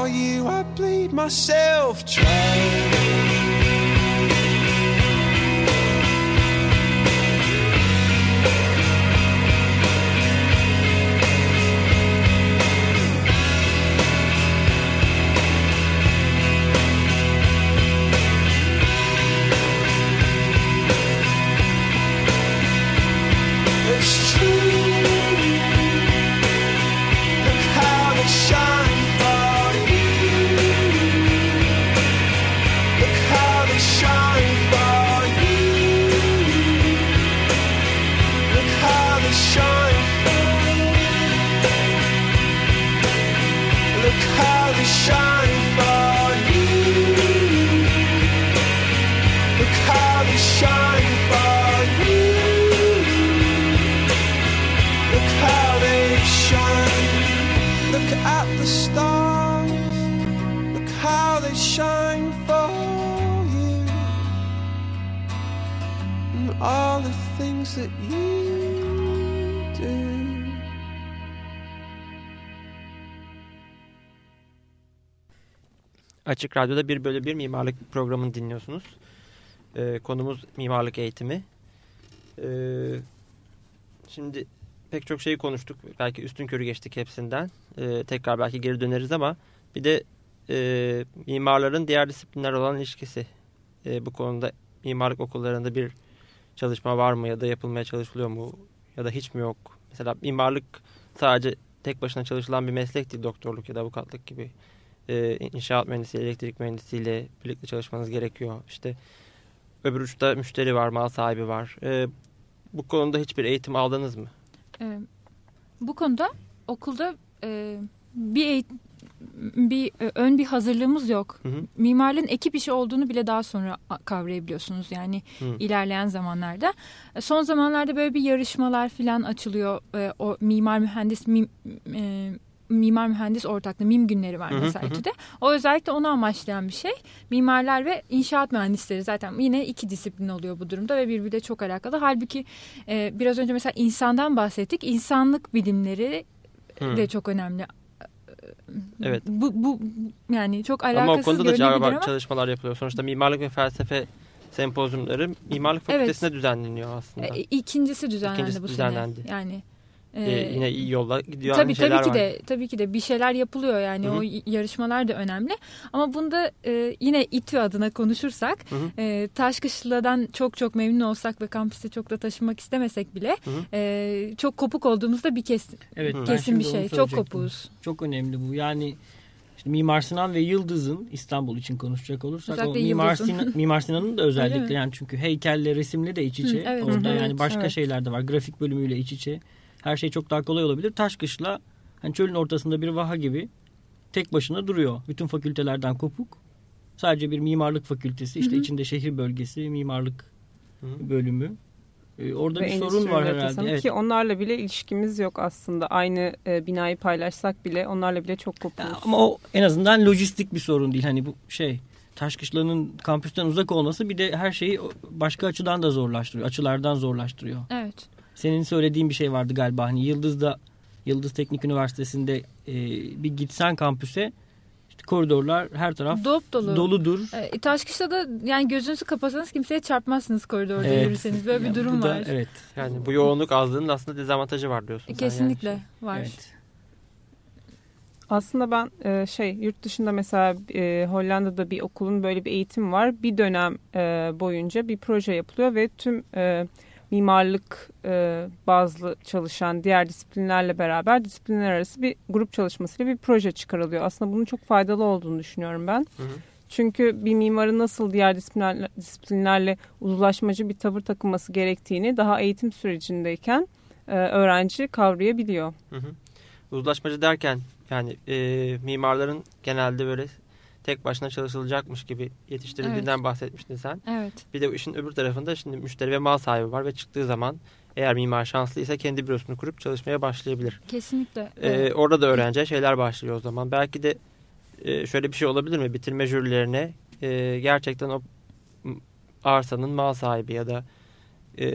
for you, I bleed myself dry. Açık Radyo'da Bir Bölü Bir mimarlık programını dinliyorsunuz. Ee, konumuz mimarlık eğitimi. Ee, şimdi pek çok şeyi konuştuk. Belki üstünkörü geçtik hepsinden. Ee, tekrar belki geri döneriz ama bir de e, mimarların diğer disiplinler olan ilişkisi. E, bu konuda mimarlık okullarında bir çalışma var mı ya da yapılmaya çalışılıyor mu ya da hiç mi yok? Mesela mimarlık sadece tek başına çalışılan bir meslek değil, doktorluk ya da avukatlık gibi. Ee, inşaat mühendisiyle, elektrik mühendisiyle birlikte çalışmanız gerekiyor. İşte öbür uçta müşteri var, mal sahibi var. Ee, bu konuda hiçbir eğitim aldınız mı? Ee, bu konuda okulda e, bir, eğitim, bir ön bir hazırlığımız yok. Hı hı. Mimarlığın ekip işi olduğunu bile daha sonra kavrayabiliyorsunuz. Yani hı. ilerleyen zamanlarda. Son zamanlarda böyle bir yarışmalar falan açılıyor. E, o mimar mühendis mim, e, Mimar mühendis ortaklığı MİM günleri var mesela İTÜ'de. O özellikle onu amaçlayan bir şey. Mimarlar ve inşaat mühendisleri zaten yine iki disiplin oluyor bu durumda ve birbiriyle çok alakalı. Halbuki e, biraz önce mesela insandan bahsettik. İnsanlık bilimleri hı. de çok önemli. Evet. Bu, bu yani çok alakasız görünebilir ama. Ama o konuda da çalışmalar yapılıyor. Sonuçta mimarlık ve felsefe sempozyumları mimarlık fakültesinde evet. düzenleniyor aslında. E, ikincisi düzenlendi ikincisi bu düzenlendi. sene. Yani. Ee, yine iyi yolla gidiyor. Tabii, tabii ki var. de tabii ki de bir şeyler yapılıyor yani. Hı-hı. O yarışmalar da önemli. Ama bunda e, yine İTÜ adına konuşursak e, Taşkışla'dan çok çok memnun olsak ve kampüste çok da taşınmak istemesek bile e, çok kopuk olduğumuzda bir kesin, evet, kesin bir şey. Çok kopuğuz. Çok önemli bu. Yani işte Mimar Sinan ve Yıldız'ın, İstanbul için konuşacak olursak özellikle o Mimar, Sinan, Mimar Sinan'ın da özellikle yani çünkü heykelle resimle de iç içe. Hı, evet, orada evet, yani başka evet. şeyler de var. Grafik bölümüyle iç içe. Her şey çok daha kolay olabilir. Taşkışla hani çölün ortasında bir vaha gibi tek başına duruyor. Bütün fakültelerden kopuk. Sadece bir mimarlık fakültesi. İşte hı hı. içinde şehir bölgesi, mimarlık hı hı. bölümü. Ee, orada ve bir sorun var herhalde. Evet. Ki onlarla bile ilişkimiz yok aslında. Aynı e, binayı paylaşsak bile onlarla bile çok kopuyoruz. Ya, ama o en azından lojistik bir sorun değil. Hani bu şey Taşkışla'nın kampüsten uzak olması bir de her şeyi başka açıdan da zorlaştırıyor. Açılardan zorlaştırıyor. Evet. Senin söylediğin bir şey vardı galiba hani Yıldız'da, Yıldız Teknik Üniversitesi'nde e, bir gitsen kampüse işte koridorlar her taraf Dop dolu. doludur. E, Taşkışla'da yani gözünüzü kapatsanız kimseye çarpmazsınız koridorda evet. yürürseniz böyle yani bir durum da, var. Evet. Yani bu yoğunluk azlığının aslında dezavantajı var diyorsun. Kesinlikle yani şey. var. Evet. Aslında ben e, şey yurt dışında mesela e, Hollanda'da bir okulun böyle bir eğitimi var. Bir dönem e, boyunca bir proje yapılıyor ve tüm e, mimarlık e, bazlı çalışan diğer disiplinlerle beraber disiplinler arası bir grup çalışmasıyla bir proje çıkarılıyor. Aslında bunun çok faydalı olduğunu düşünüyorum ben. Hı hı. Çünkü bir mimarın nasıl diğer disiplinler, disiplinlerle uzlaşmacı bir tavır takınması gerektiğini daha eğitim sürecindeyken e, öğrenci kavrayabiliyor. Hı hı. Uzlaşmacı derken yani e, mimarların genelde böyle tek başına çalışılacakmış gibi yetiştirildiğinden evet. bahsetmiştin sen. Evet. Bir de işin öbür tarafında şimdi müşteri ve mal sahibi var ve çıktığı zaman eğer mimar şanslıysa kendi bürosunu kurup çalışmaya başlayabilir. Kesinlikle. Ee, evet. Orada da öğrenci şeyler başlıyor o zaman. Belki de e, şöyle bir şey olabilir mi? Bitirme jürilerine e, gerçekten o arsanın mal sahibi ya da E,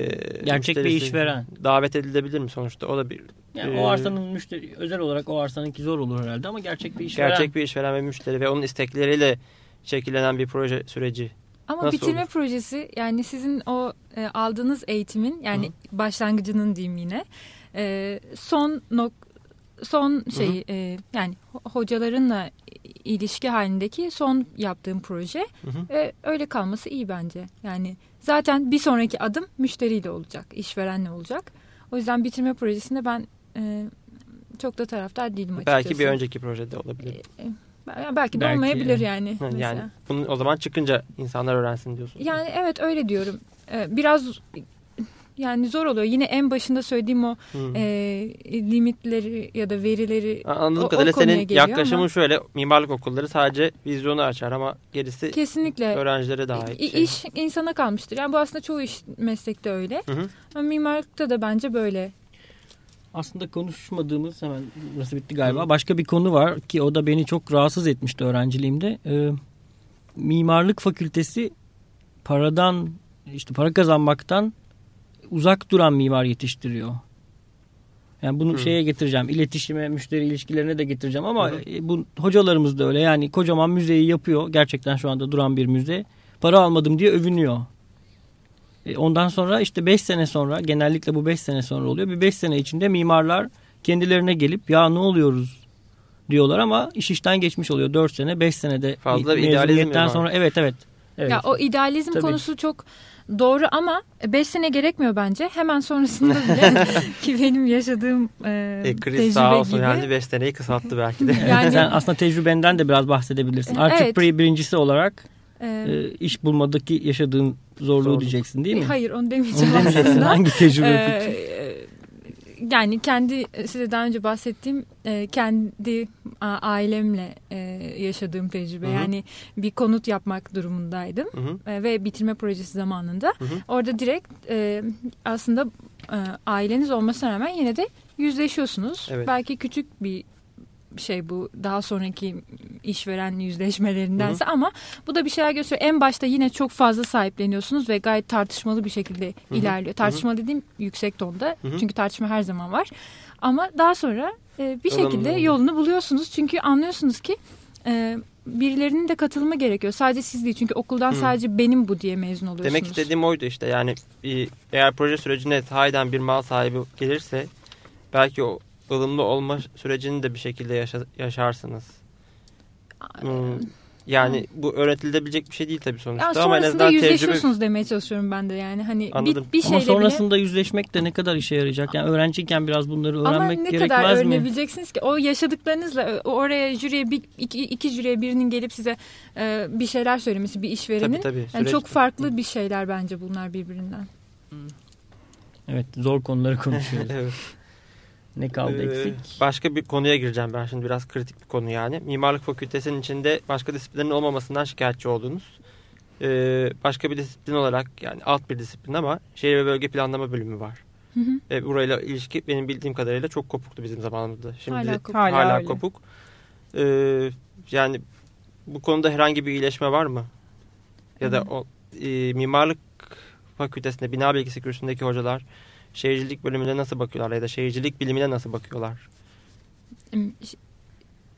gerçek bir işveren davet edilebilir mi sonuçta? O da bir yani e, o arsanın müşteri, özel olarak o arsanınki zor olur herhalde ama gerçek bir işveren. Gerçek bir işveren ve müşteri ve onun istekleriyle şekillenen bir proje süreci. Ama nasıl bitirme olur? Projesi yani sizin o e, aldığınız eğitimin yani Hı-hı. başlangıcının diyeyim yine e, son nok son şeyi e, yani hocalarınla ilişki halindeki son yaptığım proje e, öyle kalması iyi bence. Yani zaten bir sonraki adım müşteriyle olacak, işverenle olacak. O yüzden bitirme projesinde ben e, çok da taraftar değilim açıkçası. Belki bir önceki projede olabilir. E, e, Yani belki de belki olmayabilir yani. Yani, yani bunu o zaman çıkınca insanlar öğrensin diyorsun. Yani evet öyle diyorum. Biraz yani zor oluyor. Yine en başında söylediğim o hmm. e, limitleri ya da verileri anladığım o, kadarıyla o konuya senin yaklaşımın ama... şöyle mimarlık okulları sadece vizyonu açar ama gerisi kesinlikle öğrencilere daha iyi. Şey. İş insana kalmıştır. Yani bu aslında çoğu iş meslekte öyle. Hmm. Ama mimarlıkta da bence böyle. Aslında konuşmadığımız hemen burası bitti galiba. Başka bir konu var ki o da beni çok rahatsız etmişti öğrenciliğimde. E, mimarlık fakültesi paradan işte para kazanmaktan uzak duran mimar yetiştiriyor. Yani bunu Hı. şeye getireceğim. İletişime, müşteri ilişkilerine de getireceğim ama e, bu hocalarımız da öyle. Yani kocaman müzeyi yapıyor. Gerçekten şu anda duran bir müze. Para almadım diye övünüyor. Ondan sonra işte beş sene sonra genellikle bu beş sene sonra oluyor. Bir beş sene içinde mimarlar kendilerine gelip ya ne oluyoruz diyorlar ama iş işten geçmiş oluyor. Dört sene beş senede fazla bir idealizmden sonra evet evet. evet. Ya o idealizm Tabii. konusu çok doğru ama beş sene gerekmiyor bence. Hemen sonrasında bile ki benim yaşadığım e, e, tecrübe sağ olsun gibi. Yani beş seneyi kısalttı belki de. Yani... Sen aslında tecrübenden de biraz bahsedebilirsin. Artık evet. birincisi olarak. Ee, iş bulmadaki yaşadığın zorluğu zorluk. Diyeceksin değil mi? Hayır onu demeyeceğim aslında. Hangi tecrübe? Ee, yani kendi size daha önce bahsettiğim kendi ailemle yaşadığım tecrübe. Hı-hı. Yani bir konut yapmak durumundaydım. Hı-hı. Ve bitirme projesi zamanında. Hı-hı. Orada direkt aslında aileniz olmasına rağmen yine de yüzleşiyorsunuz. Evet. Belki küçük bir şey bu daha sonraki işveren yüzleşmelerindense Hı-hı. ama bu da bir şeyler gösteriyor. En başta yine çok fazla sahipleniyorsunuz ve gayet tartışmalı bir şekilde Hı-hı. ilerliyor. Tartışma dediğim yüksek tonda Hı-hı. çünkü tartışma her zaman var. Ama daha sonra e, bir Anladım. şekilde yolunu buluyorsunuz çünkü anlıyorsunuz ki e, birilerinin de katılımı gerekiyor. Sadece siz değil çünkü okuldan Hı-hı. sadece benim bu diye mezun oluyorsunuz. Demek istediğim oydu işte yani eğer proje sürecine sahiden bir mal sahibi gelirse belki o ılımlı olma sürecini de bir şekilde yaşa, yaşarsınız. Hmm. Yani hmm. bu öğretilebilecek bir şey değil tabii sonuçta. Yani ama en azından yüzleşiyorsunuz tecrübe... demeye çalışıyorum ben de yani. Hani Anladım. Bir, bir ama sonrasında bile... yüzleşmek de ne kadar işe yarayacak? Yani öğrenciyken biraz bunları öğrenmek gerekmez mi? Ama ne kadar öğrenebileceksiniz mi? Ki? O yaşadıklarınızla oraya jüriye bir, iki, iki jüriye birinin gelip size e, bir şeyler söylemesi bir işverenin. Tabii, tabii, yani çok farklı bir şeyler bence bunlar birbirinden. Evet zor konuları konuşuyoruz. Evet. Ne kaldı eksik? Ee, başka bir konuya gireceğim ben şimdi biraz kritik bir konu yani. Mimarlık fakültesinin içinde başka disiplinlerin olmamasından şikayetçi oldunuz. Ee, başka bir disiplin olarak yani alt bir disiplin ama şehir ve bölge planlama bölümü var. Hı hı. Ve burayla ilişki benim bildiğim kadarıyla çok kopuktu bizim zamanımızda. Şimdi hala kopuk. Hala hala kopuk. Ee, yani bu konuda herhangi bir iyileşme var mı? Ya da o, e, mimarlık fakültesinde bina bilgisi kürsündeki hocalar şehircilik bölümüne nasıl bakıyorlar ya da şehircilik bilimine nasıl bakıyorlar?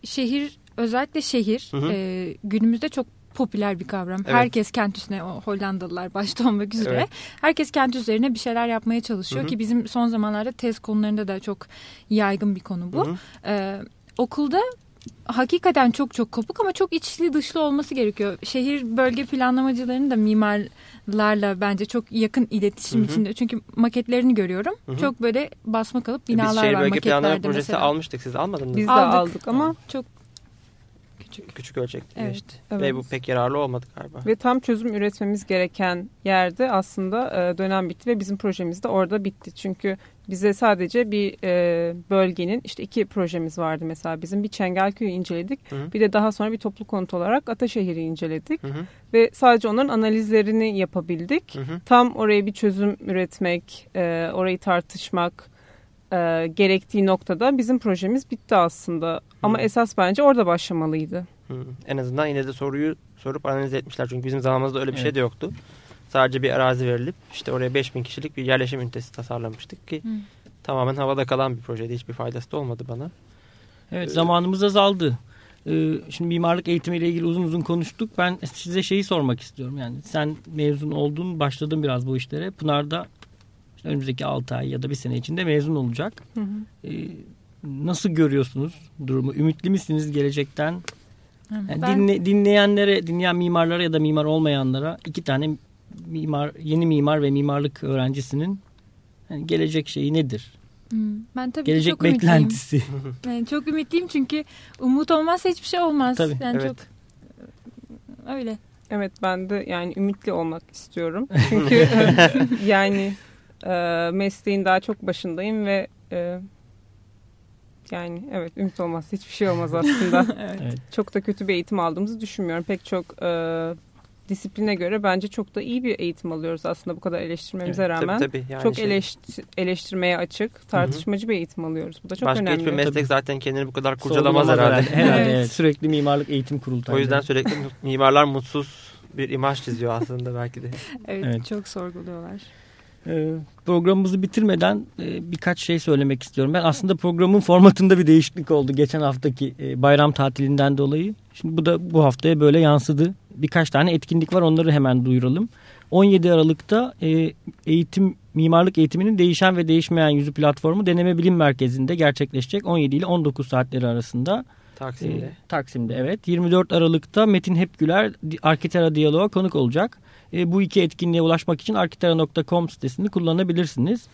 Şehir, özellikle şehir hı hı. E, günümüzde çok popüler bir kavram. Evet. Herkes kent üstüne, o Hollandalılar başta olmak üzere. Evet. Herkes kent üzerine bir şeyler yapmaya çalışıyor hı hı. ki bizim son zamanlarda tez konularında da çok yaygın bir konu bu. Hı hı. E, okulda hakikaten çok çok kopuk ama çok içli dışlı olması gerekiyor. Şehir bölge planlamacılarının da mimarlarla bence çok yakın iletişim hı hı. içinde. Çünkü maketlerini görüyorum. Hı hı. Çok böyle basma kalıp binalar var maketlerde mesela. Biz şehir bölge planlama projesi almıştık. Siz almadınız mı? Biz de aldık, aldık ama çok küçük. Küçük ölçekte evet, işte. Evet. Ve bu pek yararlı olmadı galiba. Ve tam çözüm üretmemiz gereken yerde aslında dönem bitti ve bizim projemiz de orada bitti. Çünkü bize sadece bir e, bölgenin işte iki projemiz vardı mesela bizim. Bir Çengelköy'ü inceledik. Hı hı. Bir de daha sonra bir toplu konut olarak Ataşehir'i inceledik. Hı hı. Ve sadece onların analizlerini yapabildik. Hı hı. Tam oraya bir çözüm üretmek, e, orayı tartışmak e, gerektiği noktada bizim projemiz bitti aslında. Hı. Ama esas bence orada başlamalıydı. Hı. En azından yine de soruyu sorup analiz etmişler. Çünkü bizim zamanımızda öyle bir evet. şey de yoktu. Sadece bir arazi verilip işte oraya beş bin kişilik bir yerleşim ünitesi tasarlamıştık ki Hı. tamamen havada kalan bir projeydi. Hiçbir faydası da olmadı bana. Evet, zamanımız azaldı. Şimdi mimarlık eğitimiyle ilgili uzun uzun konuştuk. Ben size şeyi sormak istiyorum. Yani sen mezun oldun, başladın biraz bu işlere. Pınar da işte önümüzdeki altı ay ya da bir sene içinde mezun olacak. Hı hı. Nasıl görüyorsunuz durumu? Ümitli misiniz gelecekten? Yani ben... dinle, dinleyenlere, dinleyen mimarlara ya da mimar olmayanlara iki tane mimar, yeni mimar ve mimarlık öğrencisinin yani gelecek şeyi nedir? Ben tabii gelecek çok beklentisi. Ümitliyim. Yani çok ümitliyim çünkü umut olmazsa hiçbir şey olmaz. Tabii, yani evet. Çok öyle. Evet, ben de yani ümitli olmak istiyorum. Çünkü yani e, mesleğin daha çok başındayım ve e, yani evet, ümit olmazsa hiçbir şey olmaz aslında. Evet. Çok da kötü bir eğitim aldığımızı düşünmüyorum. Pek çok e, disipline göre bence çok da iyi bir eğitim alıyoruz aslında bu kadar eleştirmemize evet, rağmen. Tabii, tabii, yani çok şey... eleştir, eleştirmeye açık, tartışmacı Hı-hı. bir eğitim alıyoruz. Bu da çok Başka önemli. Başka hiçbir meslek tabii. zaten kendini bu kadar kurcalamaz herhalde. herhalde. herhalde evet. Sürekli mimarlık eğitim kurultayı. O yüzden sürekli mimarlar mutsuz bir imaj çiziyor aslında belki de. Evet, evet, çok sorguluyorlar. Programımızı bitirmeden birkaç şey söylemek istiyorum. Ben aslında programın formatında bir değişiklik oldu geçen haftaki bayram tatilinden dolayı. Şimdi bu da bu haftaya böyle yansıdı. Birkaç tane etkinlik var, onları hemen duyuralım. on yedi Aralık'ta eğitim, mimarlık eğitiminin değişen ve değişmeyen yüzü platformu Deneme Bilim Merkezi'nde gerçekleşecek on yedi ile on dokuz saatleri arasında. Taksim'de. E, Taksim'de evet. yirmi dört Aralık'ta Metin Hepgüler Arkitera Diyaloğa konuk olacak. E, bu iki etkinliğe ulaşmak için arkitera nokta com sitesini kullanabilirsiniz.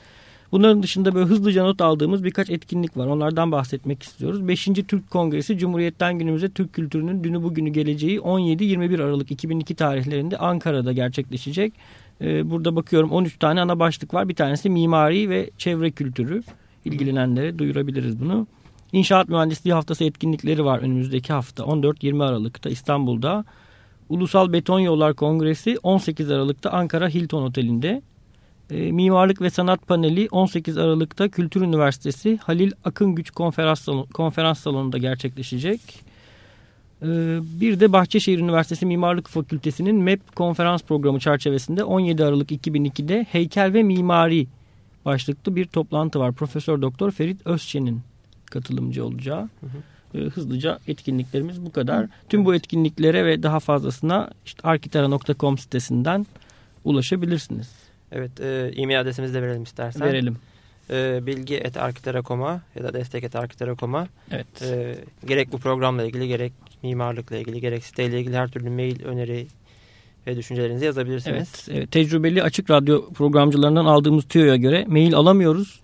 Bunların dışında böyle hızlıca not aldığımız birkaç etkinlik var. Onlardan bahsetmek istiyoruz. beşinci Türk Kongresi Cumhuriyetten günümüze Türk kültürünün dünü bugünü geleceği on yedi yirmi bir Aralık iki bin iki tarihlerinde Ankara'da gerçekleşecek. E, burada bakıyorum on üç tane ana başlık var. Bir tanesi mimari ve çevre kültürü. İlgilenenlere duyurabiliriz bunu. İnşaat Mühendisliği Haftası etkinlikleri var önümüzdeki hafta on dört yirmi Aralık'ta İstanbul'da. Ulusal Beton Yollar Kongresi on sekiz Aralık'ta Ankara Hilton Oteli'nde. E, Mimarlık ve Sanat Paneli on sekiz Aralık'ta Kültür Üniversitesi Halil Akıngüç Konferans, Salon, Konferans Salonu'nda gerçekleşecek. E, bir de Bahçeşehir Üniversitesi Mimarlık Fakültesi'nin M E P konferans programı çerçevesinde on yedi Aralık iki bin ikide Heykel ve Mimari başlıklı bir toplantı var. Profesör Doktor Ferit Özçen'in katılımcı olacağı. Hı hı. E, hızlıca etkinliklerimiz bu kadar. Hı. Tüm bu etkinliklere ve daha fazlasına işte arkitera nokta com sitesinden ulaşabilirsiniz. Evet, e-mail adresimizi de verelim istersen. Verelim. E, bilgi at arkitera nokta com'a ya da destek at arkitera nokta com'a Evet. E, gerek bu programla ilgili, gerek mimarlıkla ilgili, gerek siteyle ilgili her türlü mail, öneri ve düşüncelerinizi yazabilirsiniz. Evet, e, tecrübeli Açık Radyo programcılarından aldığımız tüyoya göre mail alamıyoruz.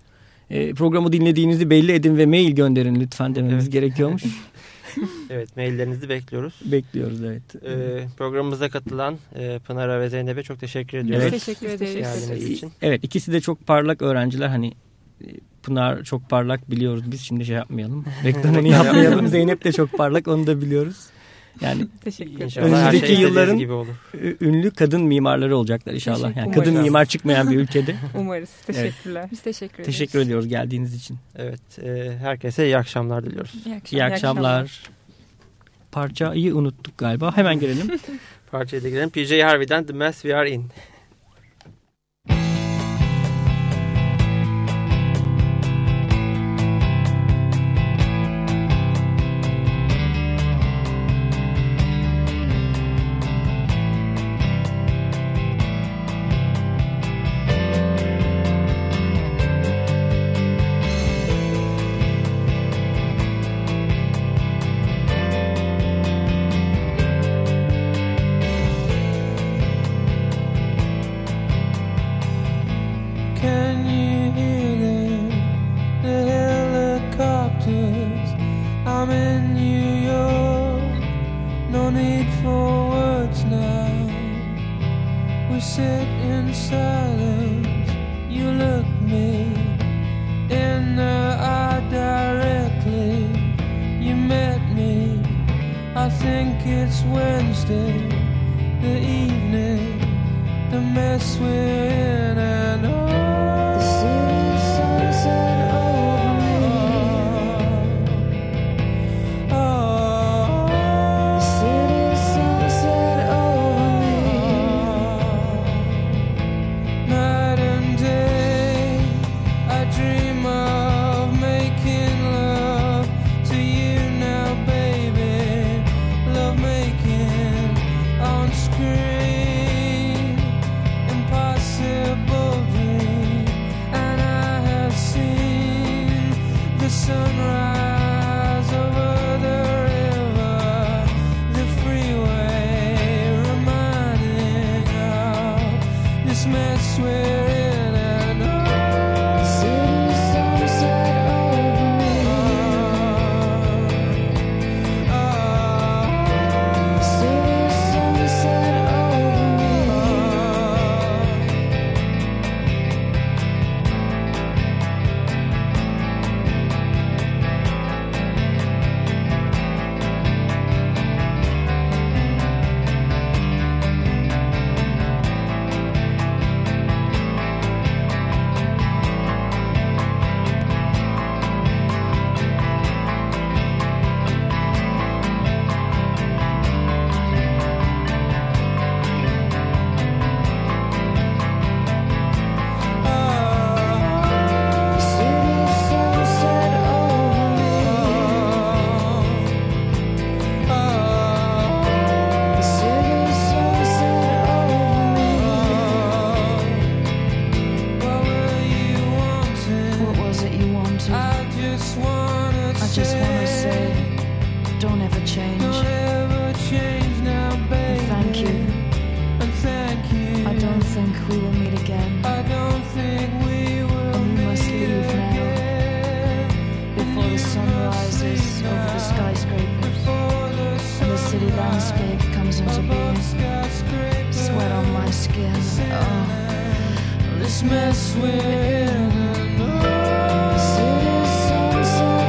E, programı dinlediğinizi belli edin ve mail gönderin lütfen dememiz evet. gerekiyormuş. Evet, maillerinizi bekliyoruz. Bekliyoruz, evet. E, programımıza katılan e, Pınar'a ve Zeynep'e çok teşekkür ediyoruz. Evet, teşekkür ederiz. Evet, ikisi de çok parlak öğrenciler. Hani Pınar çok parlak biliyoruz. Biz şimdi şey yapmayalım. Reklamını yapmayalım. Zeynep de çok parlak, onu da biliyoruz. Yani önümüzdeki şey yılların ünlü kadın mimarları olacaklar inşallah. Yani kadın mimar çıkmayan bir ülkede. Umarız. Teşekkürler. Evet. Biz teşekkür ederiz. Teşekkür ediyoruz geldiğiniz için. Evet. E, herkese iyi akşamlar diliyoruz. İyi akşamlar. İyi akşamlar. Parçayı unuttuk galiba. Hemen girelim. Parçaya da girelim. P J Harvey'den The Mess We Are In. never change. Don't ever change now, baby. And thank you. And thank you. I don't think we will meet again. I don't think we will and we must meet leave again. Now. Before the sun rises over the skyscraper. And the city landscape comes into being. Sweat on my skin. Oh, this mess we're in. The city's sunset.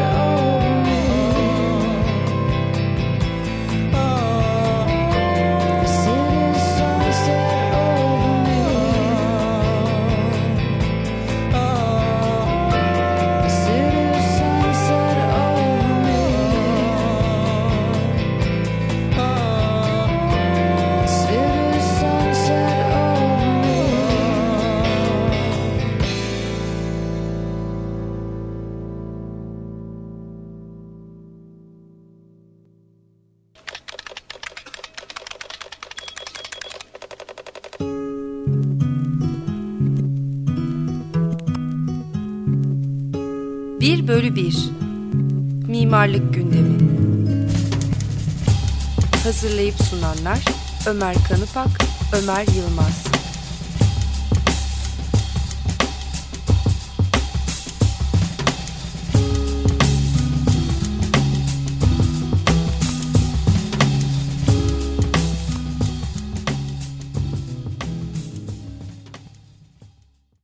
Bir Bölü Bir Mimarlık Gündemi. Hazırlayıp sunanlar Ömer Kanıpak, Ömer Yılmaz.